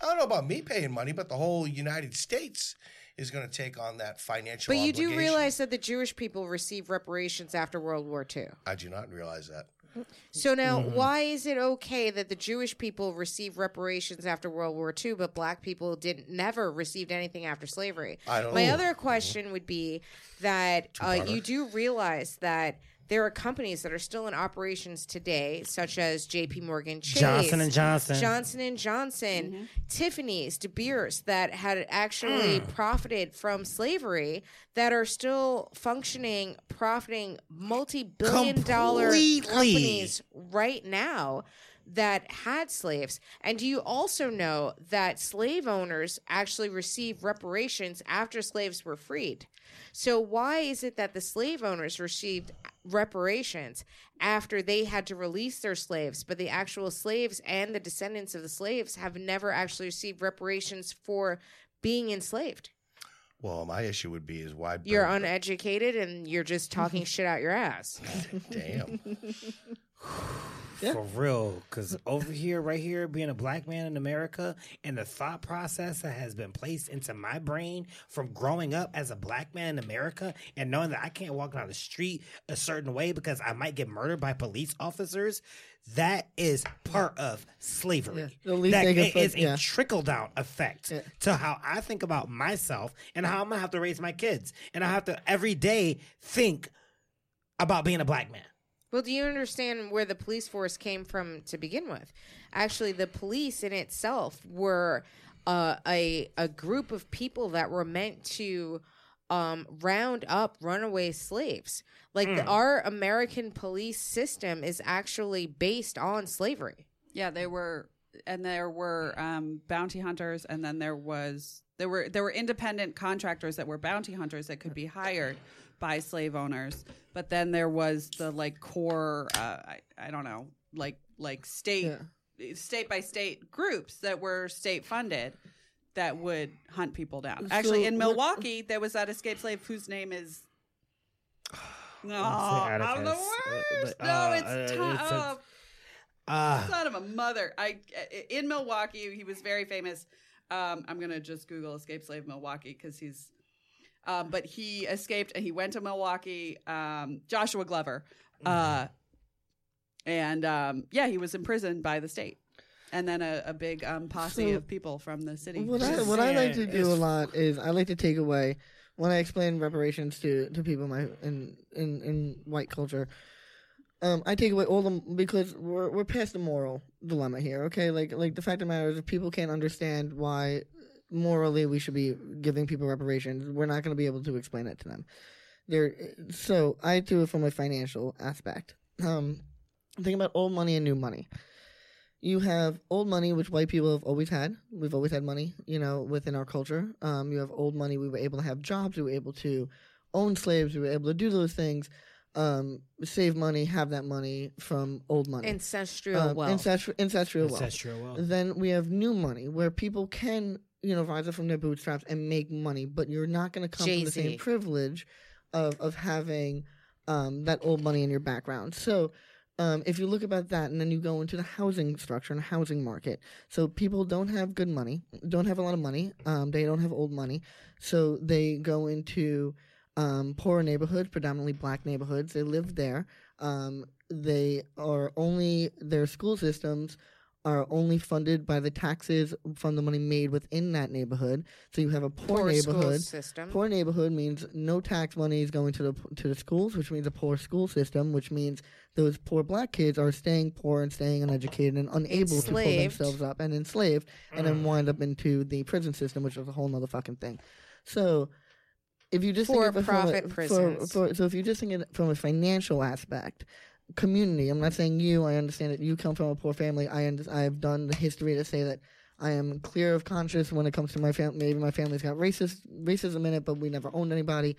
don't know about me paying money, but the whole United States is going to take on that financial obligation. But you do realize that the Jewish people received reparations after World War II. I do not realize that. So now, why is it okay that the Jewish people received reparations after World War II, but black people never received anything after slavery? My other question would be that you do realize that there are companies that are still in operations today, such as J.P. Morgan Chase, Johnson & Johnson, mm-hmm. Tiffany's, De Beers, that had actually profited from slavery, that are still functioning, profiting multi-billion-dollar companies right now that had slaves. And do you also know that slave owners actually received reparations after slaves were freed? So why is it that the slave owners received reparations after they had to release their slaves, but the actual slaves and the descendants of the slaves have never actually received reparations for being enslaved? Well, my issue would be is why... You're uneducated and you're just talking shit out your ass. Damn. Yeah. For real, because over here, right here, being a black man in America, and the thought process that has been placed into my brain from growing up as a black man in America and knowing that I can't walk down the street a certain way because I might get murdered by police officers, that is part of slavery. Yeah. It is a trickle-down effect to how I think about myself and how I'm going to have to raise my kids. And I have to every day think about being a black man. Well, do you understand where the police force came from to begin with? Actually, the police in itself were a group of people that were meant to round up runaway slaves. Like, our American police system is actually based on slavery. Yeah, they were, and there were bounty hunters, and then there were independent contractors that were bounty hunters that could be hired by slave owners, but then there was the like core, I don't know, like state by state groups that were state funded that would hunt people down. Actually, in Milwaukee, there was that escaped slave whose name is son of a mother. In Milwaukee, he was very famous. I'm going to just Google escape slave Milwaukee because he's... but he escaped and he went to Milwaukee, Joshua Glover. And he was imprisoned by the state. And then a big posse of people from the city. What I like to do a lot is I like to take away... When I explain reparations to people in white culture, I take away all the because we're past the moral dilemma here. Okay, like the fact of the matter is, if people can't understand why morally we should be giving people reparations, we're not going to be able to explain it to them. So I do it from a financial aspect. Think about old money and new money. You have old money, which white people have always had. We've always had money, within our culture. You have old money. We were able to have jobs. We were able to own slaves. We were able to do those things, save money, have that money from old money. Ancestral wealth. Then we have new money, where people can, rise up from their bootstraps and make money, but you're not going to come from the same privilege of having that old money in your background. So... if you look about that and then you go into the housing structure and housing market. So people don't have good money, don't have a lot of money. They don't have old money. So they go into poorer neighborhoods, predominantly black neighborhoods. They live there. Their school systems are only funded by the taxes from the money made within that neighborhood. So you have a poor neighborhood. System. Poor neighborhood means no tax money is going to the schools, which means a poor school system, which means those poor black kids are staying poor and staying uneducated and unable to pull themselves up and enslaved and then wind up into the prison system, which is a whole nother fucking thing. So if you just think of it from a financial aspect, community. I'm not saying you. I understand that you come from a poor family. I've done the history to say that I am clear of conscience when it comes to my family. Maybe my family's got racism in it, but we never owned anybody.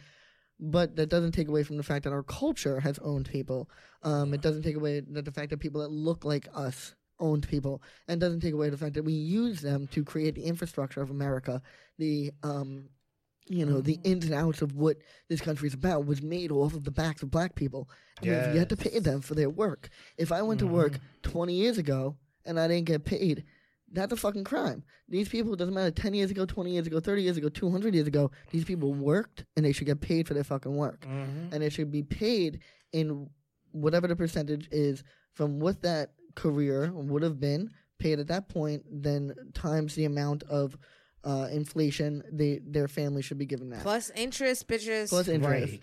But that doesn't take away from the fact that our culture has owned people. It doesn't take away the fact that people that look like us owned people, and doesn't take away the fact that we use them to create the infrastructure of America. The ins and outs of what this country is about was made off of the backs of black people. And yes. You had to pay them for their work. If I went to work 20 years ago and I didn't get paid, that's a fucking crime. These people, it doesn't matter 10 years ago, 20 years ago, 30 years ago, 200 years ago, these people worked and they should get paid for their fucking work. Mm-hmm. And they should be paid in whatever the percentage is from what that career would have been paid at that point, then times the amount of inflation, their family should be given that. Plus interest, bitches. Plus interest. Right.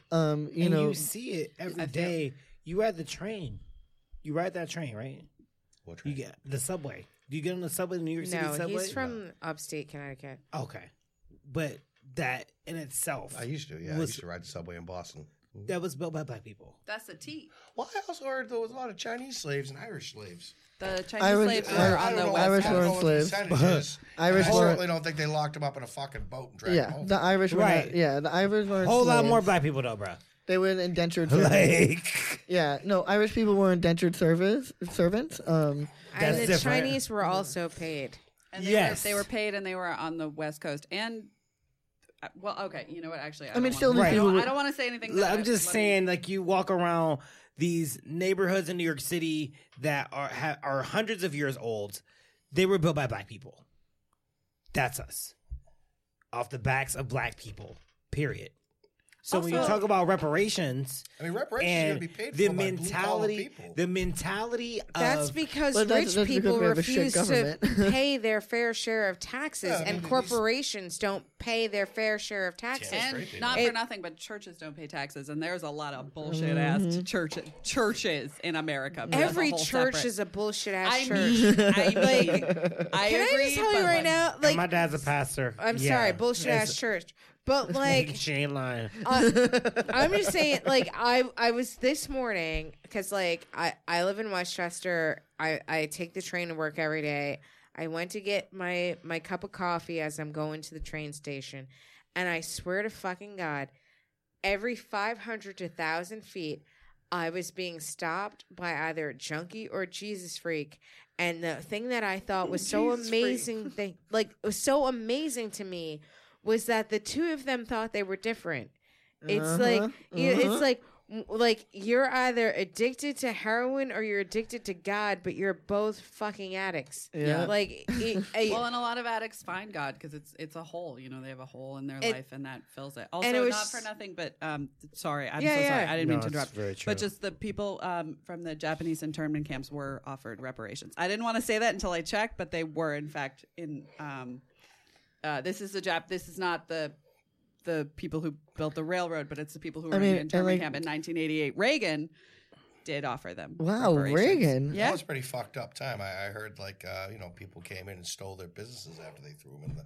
You see it every day. You ride the train. You ride that train, right? What train? You get the subway. Do you get on the subway, the New York City subway? No, he's from upstate Connecticut. Okay. But that in itself. I used to, yeah. I used to ride the subway in Boston. That was built by black people. That's a T. Well, I also heard there was a lot of Chinese slaves and Irish slaves. The Chinese slaves were on the West Coast. Irish I certainly don't think they locked them up in a fucking boat and dragged them home. The Irish were the Irish were whole lot more black people though, bro. They were indentured servants. Irish people were indentured servants. And the different. Chinese were also paid. And they were paid, and they were on the West Coast. And well, okay, you know what? Actually, I don't want to say anything. I'm just saying, you walk around these neighborhoods in New York City that are hundreds of years old. They were built by black people. That's us. Off the backs of black people. Period. So also, when you talk about reparations, reparations are going to be paid for the mentality, by people. The mentality of... That's because people refuse to pay their fair share of taxes, and corporations don't pay their fair share of taxes. Yeah, and for nothing, but churches don't pay taxes, and there's a lot of bullshit-ass churches in America. Every church is a bullshit-ass church. I agree. I just tell you right now? My dad's a pastor. I'm sorry, bullshit-ass church. But I'm just saying, I was this morning because I live in Westchester. I take the train to work every day. I went to get my cup of coffee as I'm going to the train station, and I swear to fucking God, every 500 to 1,000 feet, I was being stopped by either a junkie or a Jesus freak. And the thing that I thought was it was so amazing to me. Was that the two of them thought they were different. It's Like, you're either addicted to heroin or you're addicted to God, but you're both fucking addicts. Yeah. Like, well, and a lot of addicts find God because it's a hole. You know, they have a hole in their life, and that fills it. Also, not for nothing, but sorry, I'm so sorry. I didn't mean to interrupt. Very true. But just the people from the Japanese internment camps were offered reparations. I didn't want to say that until I checked, but they were, in fact, in. This is not the people who built the railroad, but it's the people who were in the internment camp in 1988. Reagan did offer them. Wow, Reagan. Yeah. That was a pretty fucked up time. I heard people came in and stole their businesses after they threw them in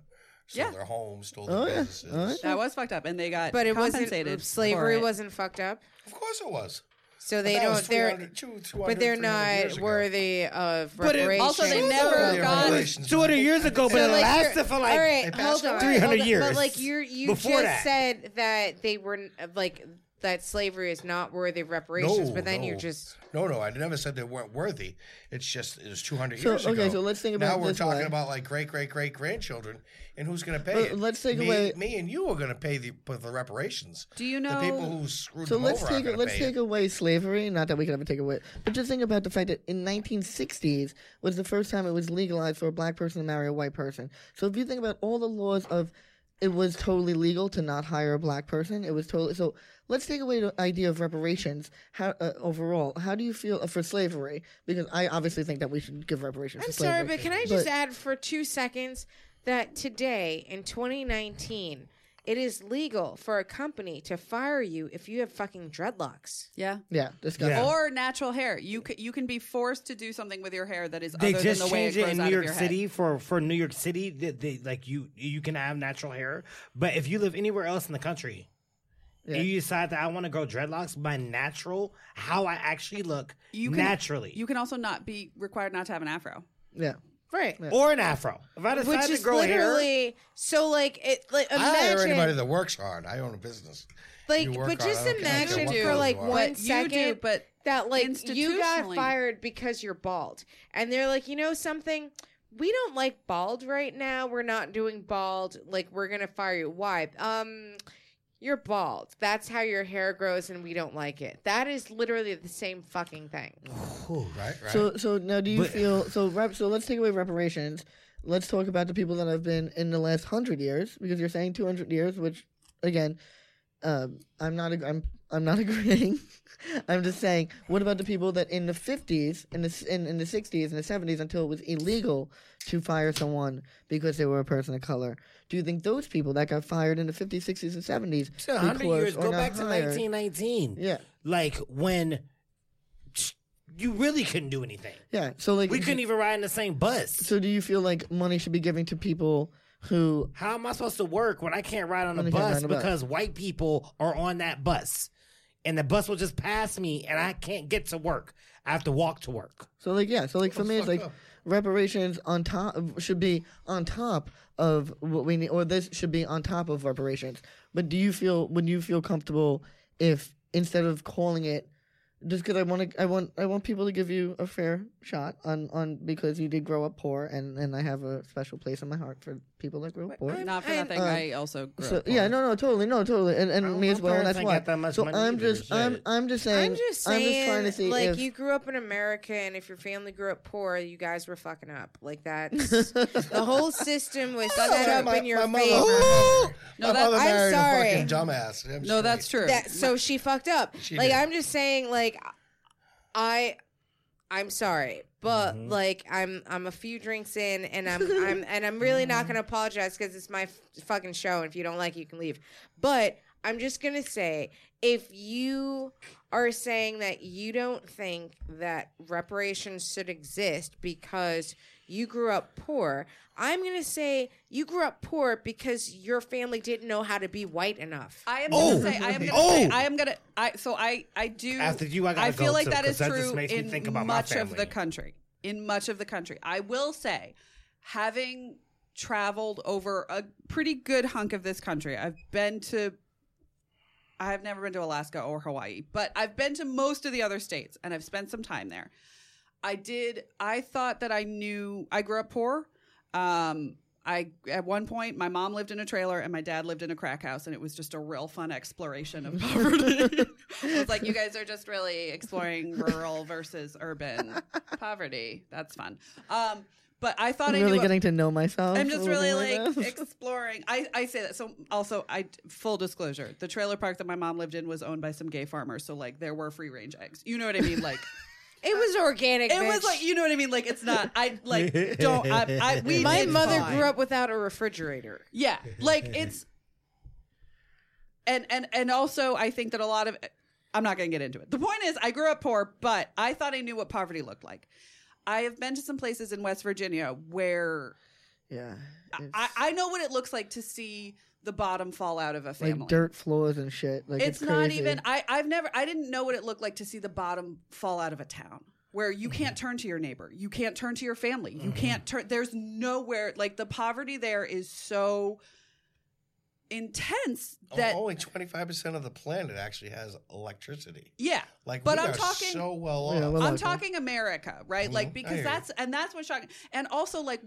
stole their homes, stole their businesses. Yeah. That was fucked up, and they got compensated. Slavery wasn't fucked up? Of course it was. So they don't. They're not worthy of reparations. Also, they never got 200 years ago, but it lasted for like 300 years. But like you just said that they were like that slavery is not worthy of reparations. But then you just I never said they weren't worthy. It's just it was 200 years ago. Okay, so let's think about now. We're talking about like great grandchildren and who's going to pay it. Letay it. Me and you are going to pay the reparations. Do you know the people who screwed them over? So let's take away slavery. Not that we can ever take away, but just think about the fact that in 1960s was the first time it was legalized for a black person to marry a white person. So if you think about all the laws of, it was totally legal to not hire a black person. It was totally so. Let's take away the idea of reparations. How overall, how do you feel for slavery? Because I obviously think that we should give reparations. I'm sorry, but can I just add for 2 seconds that today in 2019, it is legal for a company to fire you if you have fucking dreadlocks. Yeah, yeah, disgusting. Yeah. Or natural hair. You can be forced to do something with your hair that is other than the way it grows out of your head. They just changed it in New York City for New York City. They like you can have natural hair, but if you live anywhere else in the country, and you decide that I want to grow dreadlocks by natural, how I actually look naturally. You can also not be required not to have an afro. Yeah. Right. Yeah. Or an afro. If I decide to grow hair. So, like, imagine. I hire anybody that works hard. I own a business. Like, but just imagine for, like, 1 second that, like, you got fired because you're bald. And they're like, you know something? We don't like bald right now. We're not doing bald. Like, we're going to fire you. Why? You're bald. That's how your hair grows, and we don't like it. That is literally the same fucking thing. Ooh, right. So now, do you feel so? Let's take away reparations. Let's talk about the people that have been in the last 100 years, because you're saying 200 years, which again, I'm not agreeing. I'm just saying, what about the people that in the 50s, in the 60s, and the 70s, until it was illegal to fire someone because they were a person of color? Do you think those people that got fired in the 50s, 60s, and 70s? So 100 years, go back to 1919. Yeah. Like when you really couldn't do anything. Yeah. So like we couldn't even ride in the same bus. So do you feel like money should be given to people who... How am I supposed to work when I can't ride on a bus because white people are on that bus? And the bus will just pass me, and I can't get to work. I have to walk to work. So, like, yeah. So, like, for me, it's like reparations on top should be on top of what we need, or this should be on top of reparations. But would you feel comfortable if instead of calling it, just because I want people to give you a fair shot on because you did grow up poor, and I have a special place in my heart for people that grew up poor. Not for nothing. I also grew up poor. Yeah, totally, and me as well. And that's why. So I'm just trying to see like if you grew up in America, and if your family grew up poor, you guys were fucking up. Like that, the whole system was set up in your favor. No, I'm sorry. A fucking dumbass. No, that's true. So she fucked up. Like I'm just saying, like. I'm sorry, but like I'm a few drinks in, and I'm really not gonna apologize because it's my fucking show, and if you don't like it, you can leave. But I'm just gonna say, if you are saying that you don't think that reparations should exist because you grew up poor, I'm going to say you grew up poor because your family didn't know how to be white enough. I am going to say. After you, I feel like that is true in much of the country. In much of the country. I will say, having traveled over a pretty good hunk of this country, I've never been to Alaska or Hawaii, but I've been to most of the other states, and I've spent some time there. I thought that I knew I grew up poor. At one point, my mom lived in a trailer and my dad lived in a crack house, and it was just a real fun exploration of poverty. It's like, you guys are just really exploring rural versus urban poverty. That's fun. But I thought I'm really getting to know myself. I'm just really exploring. I say that. So also, full disclosure, the trailer park that my mom lived in was owned by some gay farmers. So like there were free range eggs. You know what I mean? Like it was organic. It was like, you know what I mean? Like it's not. My mother grew up without a refrigerator. Yeah, like it's. And also, I think that a lot of, I'm not going to get into it. The point is, I grew up poor, but I thought I knew what poverty looked like. I have been to some places in West Virginia where I know what it looks like to see the bottom fall out of a family. Like dirt floors and shit. Like it's not crazy. I didn't know what it looked like to see the bottom fall out of a town where you can't turn to your neighbor. You can't turn to your family. You can't turn. There's nowhere, like the poverty there is so intense that only 25% of the planet actually has electricity. Yeah, like, but I'm talking so well off. Yeah, I'm talking America, right? Mm-hmm. Like because that's what's shocking. And also, like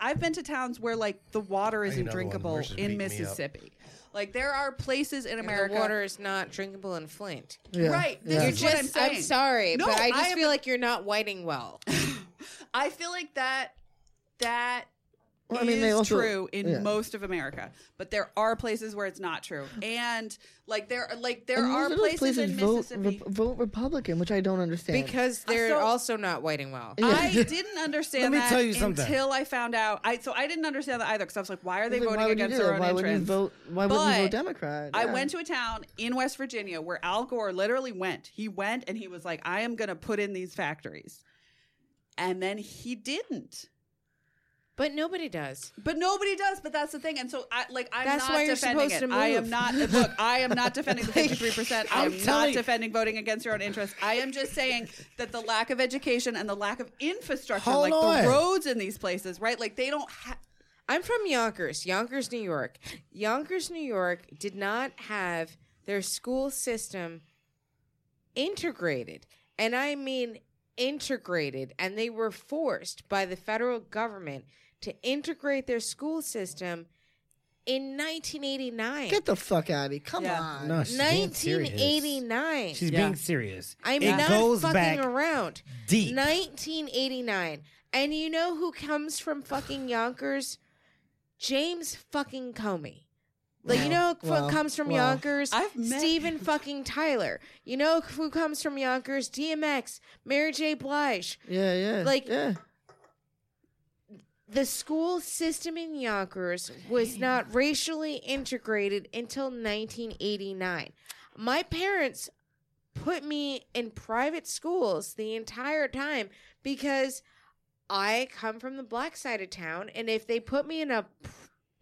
I've been to towns where like the water isn't drinkable in Mississippi. Like there are places in America, the water is not drinkable in Flint. Yeah. Right? Yeah. This is what I'm saying. I'm sorry, but I just feel like you're not whiting well. I feel like that. Well, I mean, they also, true in most of America, but there are places where it's not true, and like there are places in Mississippi vote Republican, which I don't understand because they're also not whiting well. Yeah. I didn't understand that until I found out. I didn't understand that either because I was like, why are they voting against their own interests? Why wouldn't you vote Democrat? Yeah. I went to a town in West Virginia where Al Gore literally went. He went and he was like, I am going to put in these factories, and then he didn't. But nobody does. But that's the thing. And so, I'm not defending it. I am not. Look, I am not defending the 53%. I am not defending voting against your own interests. I am just saying that the lack of education and the lack of infrastructure, the roads in these places, right? Like they don't have. I'm from Yonkers, New York. Yonkers, New York did not have their school system integrated, and I mean integrated, and they were forced by the federal government to integrate their school system in 1989. Get the fuck out of here. Come on. No, 1989. She's being serious. I'm not fucking around. Deep. 1989. And you know who comes from fucking Yonkers? James fucking Comey. Like, you know who comes from Yonkers? Steven fucking Tyler. You know who comes from Yonkers? DMX, Mary J. Blige. Yeah. Like, the school system in Yonkers was not racially integrated until 1989. My parents put me in private schools the entire time because I come from the black side of town, and if they put me in a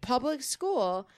public school,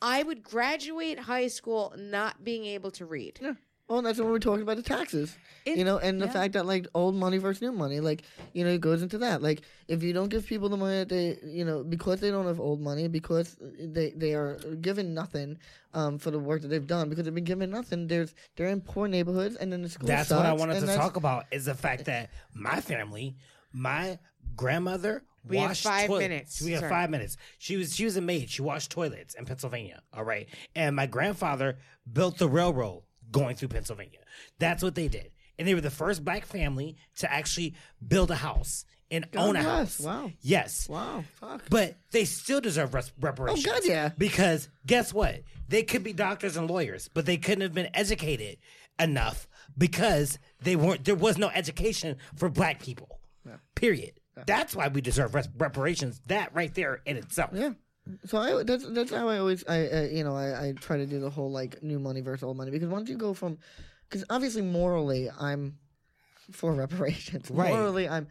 I would graduate high school not being able to read. Yeah. Well, that's when we were talking about the taxes, the fact that like old money versus new money, like, you know, it goes into that. Like if you don't give people the money that they, you know, because they don't have old money, because they are given nothing for the work that they've done, because they've been given nothing. They're in poor neighborhoods, and then the school. That's sucks, what I wanted to talk about is the fact that my family, my grandmother. We have 5 minutes. We have 5 minutes. She was a maid. She washed toilets in Pennsylvania. All right, and my grandfather built the railroad going through Pennsylvania. That's what they did, and they were the first black family to actually build a house and own a house. Wow. Yes. Wow. Fuck. But they still deserve reparations. Oh God, yeah. Because guess what? They could be doctors and lawyers, but they couldn't have been educated enough because they weren't. There was no education for black people. Yeah. Period. That's why we deserve reparations. That right there in itself. Yeah. So that's how I always I try to do the whole like new money versus old money, because once you go from, because obviously morally I'm for reparations. Right. Morally when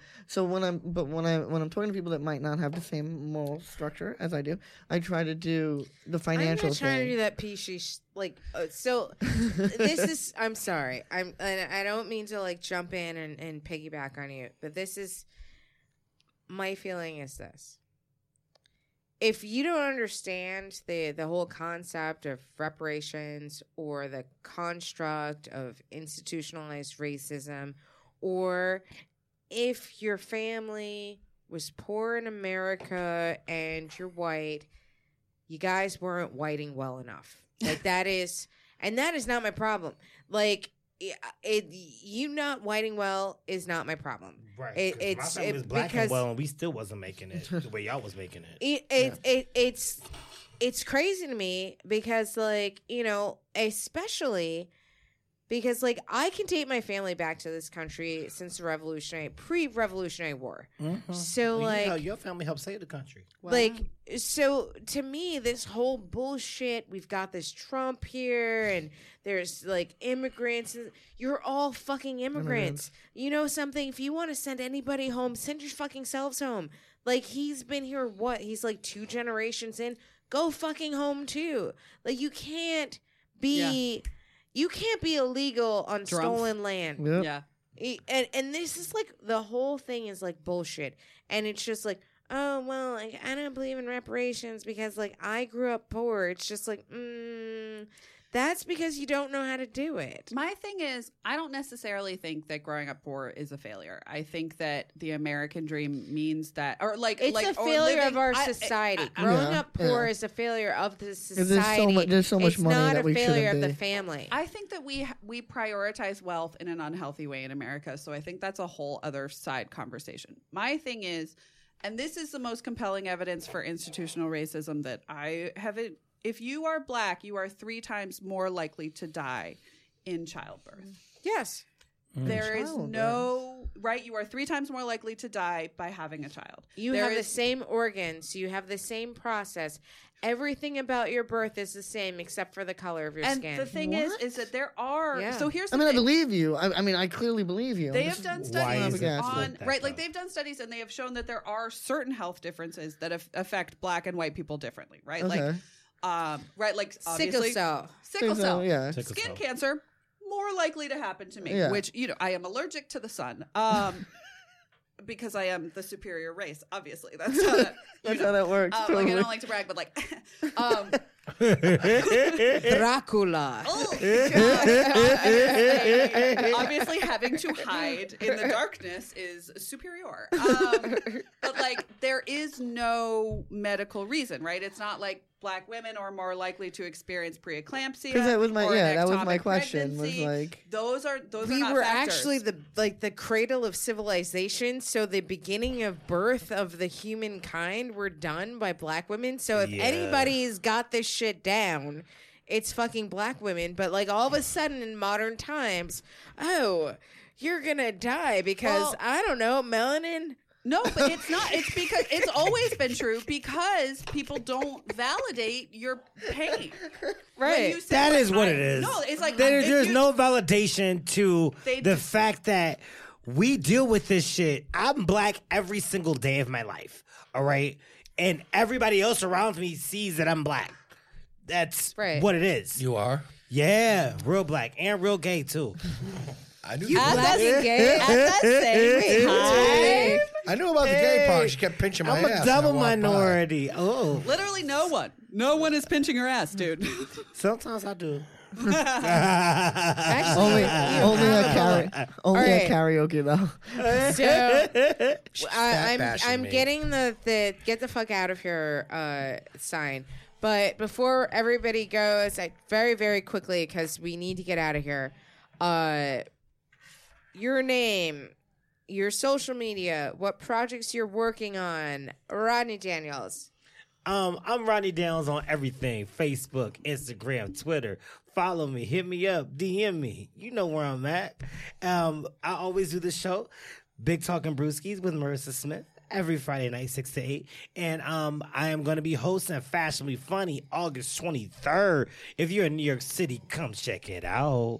I'm talking to people that might not have the same moral structure as I do, I try to do the financial. I'm not trying to do that PC like so. This is I'm sorry. I don't mean to like jump in and piggyback on you, but this is. My feeling is this. If you don't understand the whole concept of reparations or the construct of institutionalized racism, or if your family was poor in America and you're white, you guys weren't whiting well enough. Like, that is... And that is not my problem. Like, you not whiting well is not my problem. Right. It's my family was black and well, and we still wasn't making it the way y'all was making it. It's crazy to me because, like, you know, especially because, like, I can date my family back to this country since the pre-Revolutionary War. Mm-hmm. So, well, like... You know, your family helped save the country. Wow. Like, so, to me, this whole bullshit, we've got this Trump here, and there's, like, immigrants. You're all fucking immigrants. Mm-hmm. You know something? If you want to send anybody home, send your fucking selves home. Like, he's been here, what? He's, like, 2 generations in. Go fucking home, too. Like, you can't be... Yeah. You can't be illegal on stolen land. Yep. Yeah. And this is like, the whole thing is like bullshit. And it's just like, oh, well, like, I don't believe in reparations because, like, I grew up poor. It's just like, that's because you don't know how to do it. My thing is, I don't necessarily think that growing up poor is a failure. I think that the American dream means that, or like, it's like, a failure of our society. Growing up poor is a failure of the society. There's so much money that we shouldn't be. It's not a failure of the family. I think that we prioritize wealth in an unhealthy way in America. So I think that's a whole other side conversation. My thing is, and this is the most compelling evidence for institutional racism that I haven't. If you are black, you are 3 times more likely to die in childbirth. Yes. You are 3 times more likely to die by having a child. You have the same organs. You have the same process. Everything about your birth is the same except for the color of your skin. And the thing is that there are... Yeah. So here's the thing. I believe you. I clearly believe you. They have done studies on... Right, like, they've done studies and they have shown that there are certain health differences that affect black and white people differently, right? Okay. Like... obviously, sickle cell. Yeah. Skin cancer more likely to happen to me, which, you know, I am allergic to the sun, because I am the superior race. Obviously, that's how that, how that works. Totally. Like, I don't like to brag, but like, Dracula. Oh, obviously, having to hide in the darkness is superior. But like, there is no medical reason, right? It's not like black women are more likely to experience preeclampsia. Because that was my question. Was like, those are not factors. Actually the cradle of civilization. So the beginning of birth of the humankind were done by black women. So if anybody's got this shit down, it's fucking black women. But like, all of a sudden in modern times, you're gonna die because I don't know, melanin. No, but it's not. It's because it's always been true because people don't validate your pain. Right. That is what it is. No, it's like there's no validation to the fact that we deal with this shit. I'm black every single day of my life. All right. And everybody else around me sees that I'm black. That's what it is. You are? Yeah. Real black and real gay, too. I knew about the gay. I knew about the gay part. She kept pinching my ass. I'm a double minority. Oh, literally no one. No one is pinching her ass, dude. Sometimes I do. Actually, only at karaoke though. So I'm getting the get the fuck out of here sign. But before everybody goes, very very quickly because we need to get out of here. Your name, your social media, what projects you're working on. Rodney Daniels. I'm Rodney Daniels on everything. Facebook, Instagram, Twitter. Follow me. Hit me up. DM me. You know where I'm at. I always do the show, Big Talkin' Brewskis with Marissa Smith. Every Friday night, 6 to 8. And I am going to be hosting Fashionably Funny August 23rd. If you're in New York City, come check it out.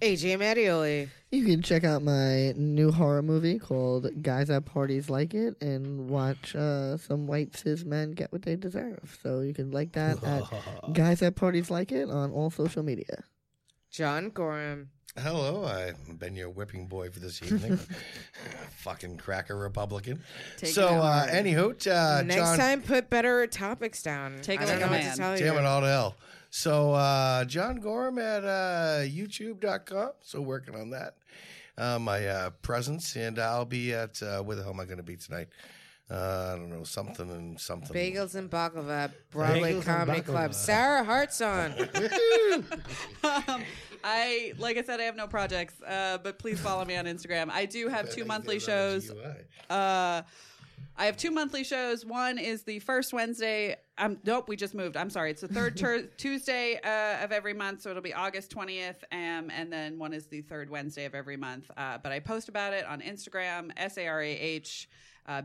AJ Mattioli. You can check out my new horror movie called Guys at Parties Like It and watch some white cis men get what they deserve. So you can like that at Guys at Parties Like It on all social media. John Gorham. Hello, I've been your whipping boy for this evening. Fucking cracker Republican. Next time, put better topics down. Take it like a man. Damn it all to hell. So, John Gorham at YouTube.com. So working on that. My presence, and I'll be at where the hell am I going to be tonight? I don't know, something and something. Bagels and Baklava, Broadway Comedy Club. Sarah Hartson. Like I said, I have no projects, but please follow me on Instagram. I do have two monthly shows. I have two monthly shows. One is the first Wednesday. Nope, we just moved. I'm sorry. It's the third Tuesday of every month, so it'll be August 20th, and then one is the third Wednesday of every month. But I post about it on Instagram, SARAH,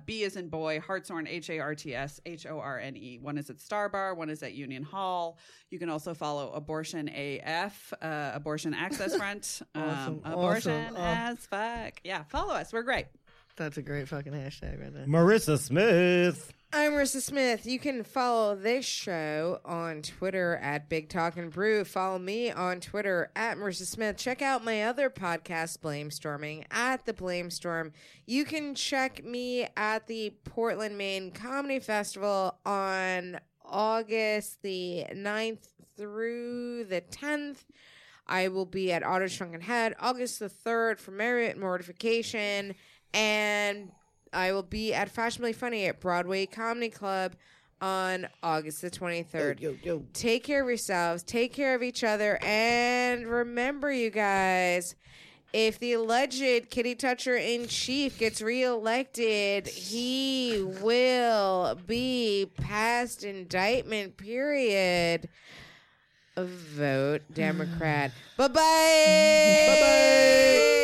B as in boy, Hartshorn, HARTSHORNE. One is at Star Bar, one is at Union Hall. You can also follow Abortion AF, Abortion Access Front. Abortion as fuck. Yeah, follow us. We're great. That's a great fucking hashtag right there. Marissa Smith. I'm Marissa Smith. You can follow this show on Twitter at Big Talkin' Brew. Follow me on Twitter at Marissa Smith. Check out my other podcast, Blamestorming, at The Blamestorm. You can check me at the Portland, Maine Comedy Festival on August the 9th through the 10th. I will be at Otto Shrunken Head August the 3rd for Marriott Mortification. And I will be at Fashionably Funny at Broadway Comedy Club on August the 23rd. Yo. Take care of yourselves. Take care of each other. And remember, you guys, if the alleged kitty toucher-in-chief gets reelected, he will be past indictment, period. Vote Democrat. Bye-bye.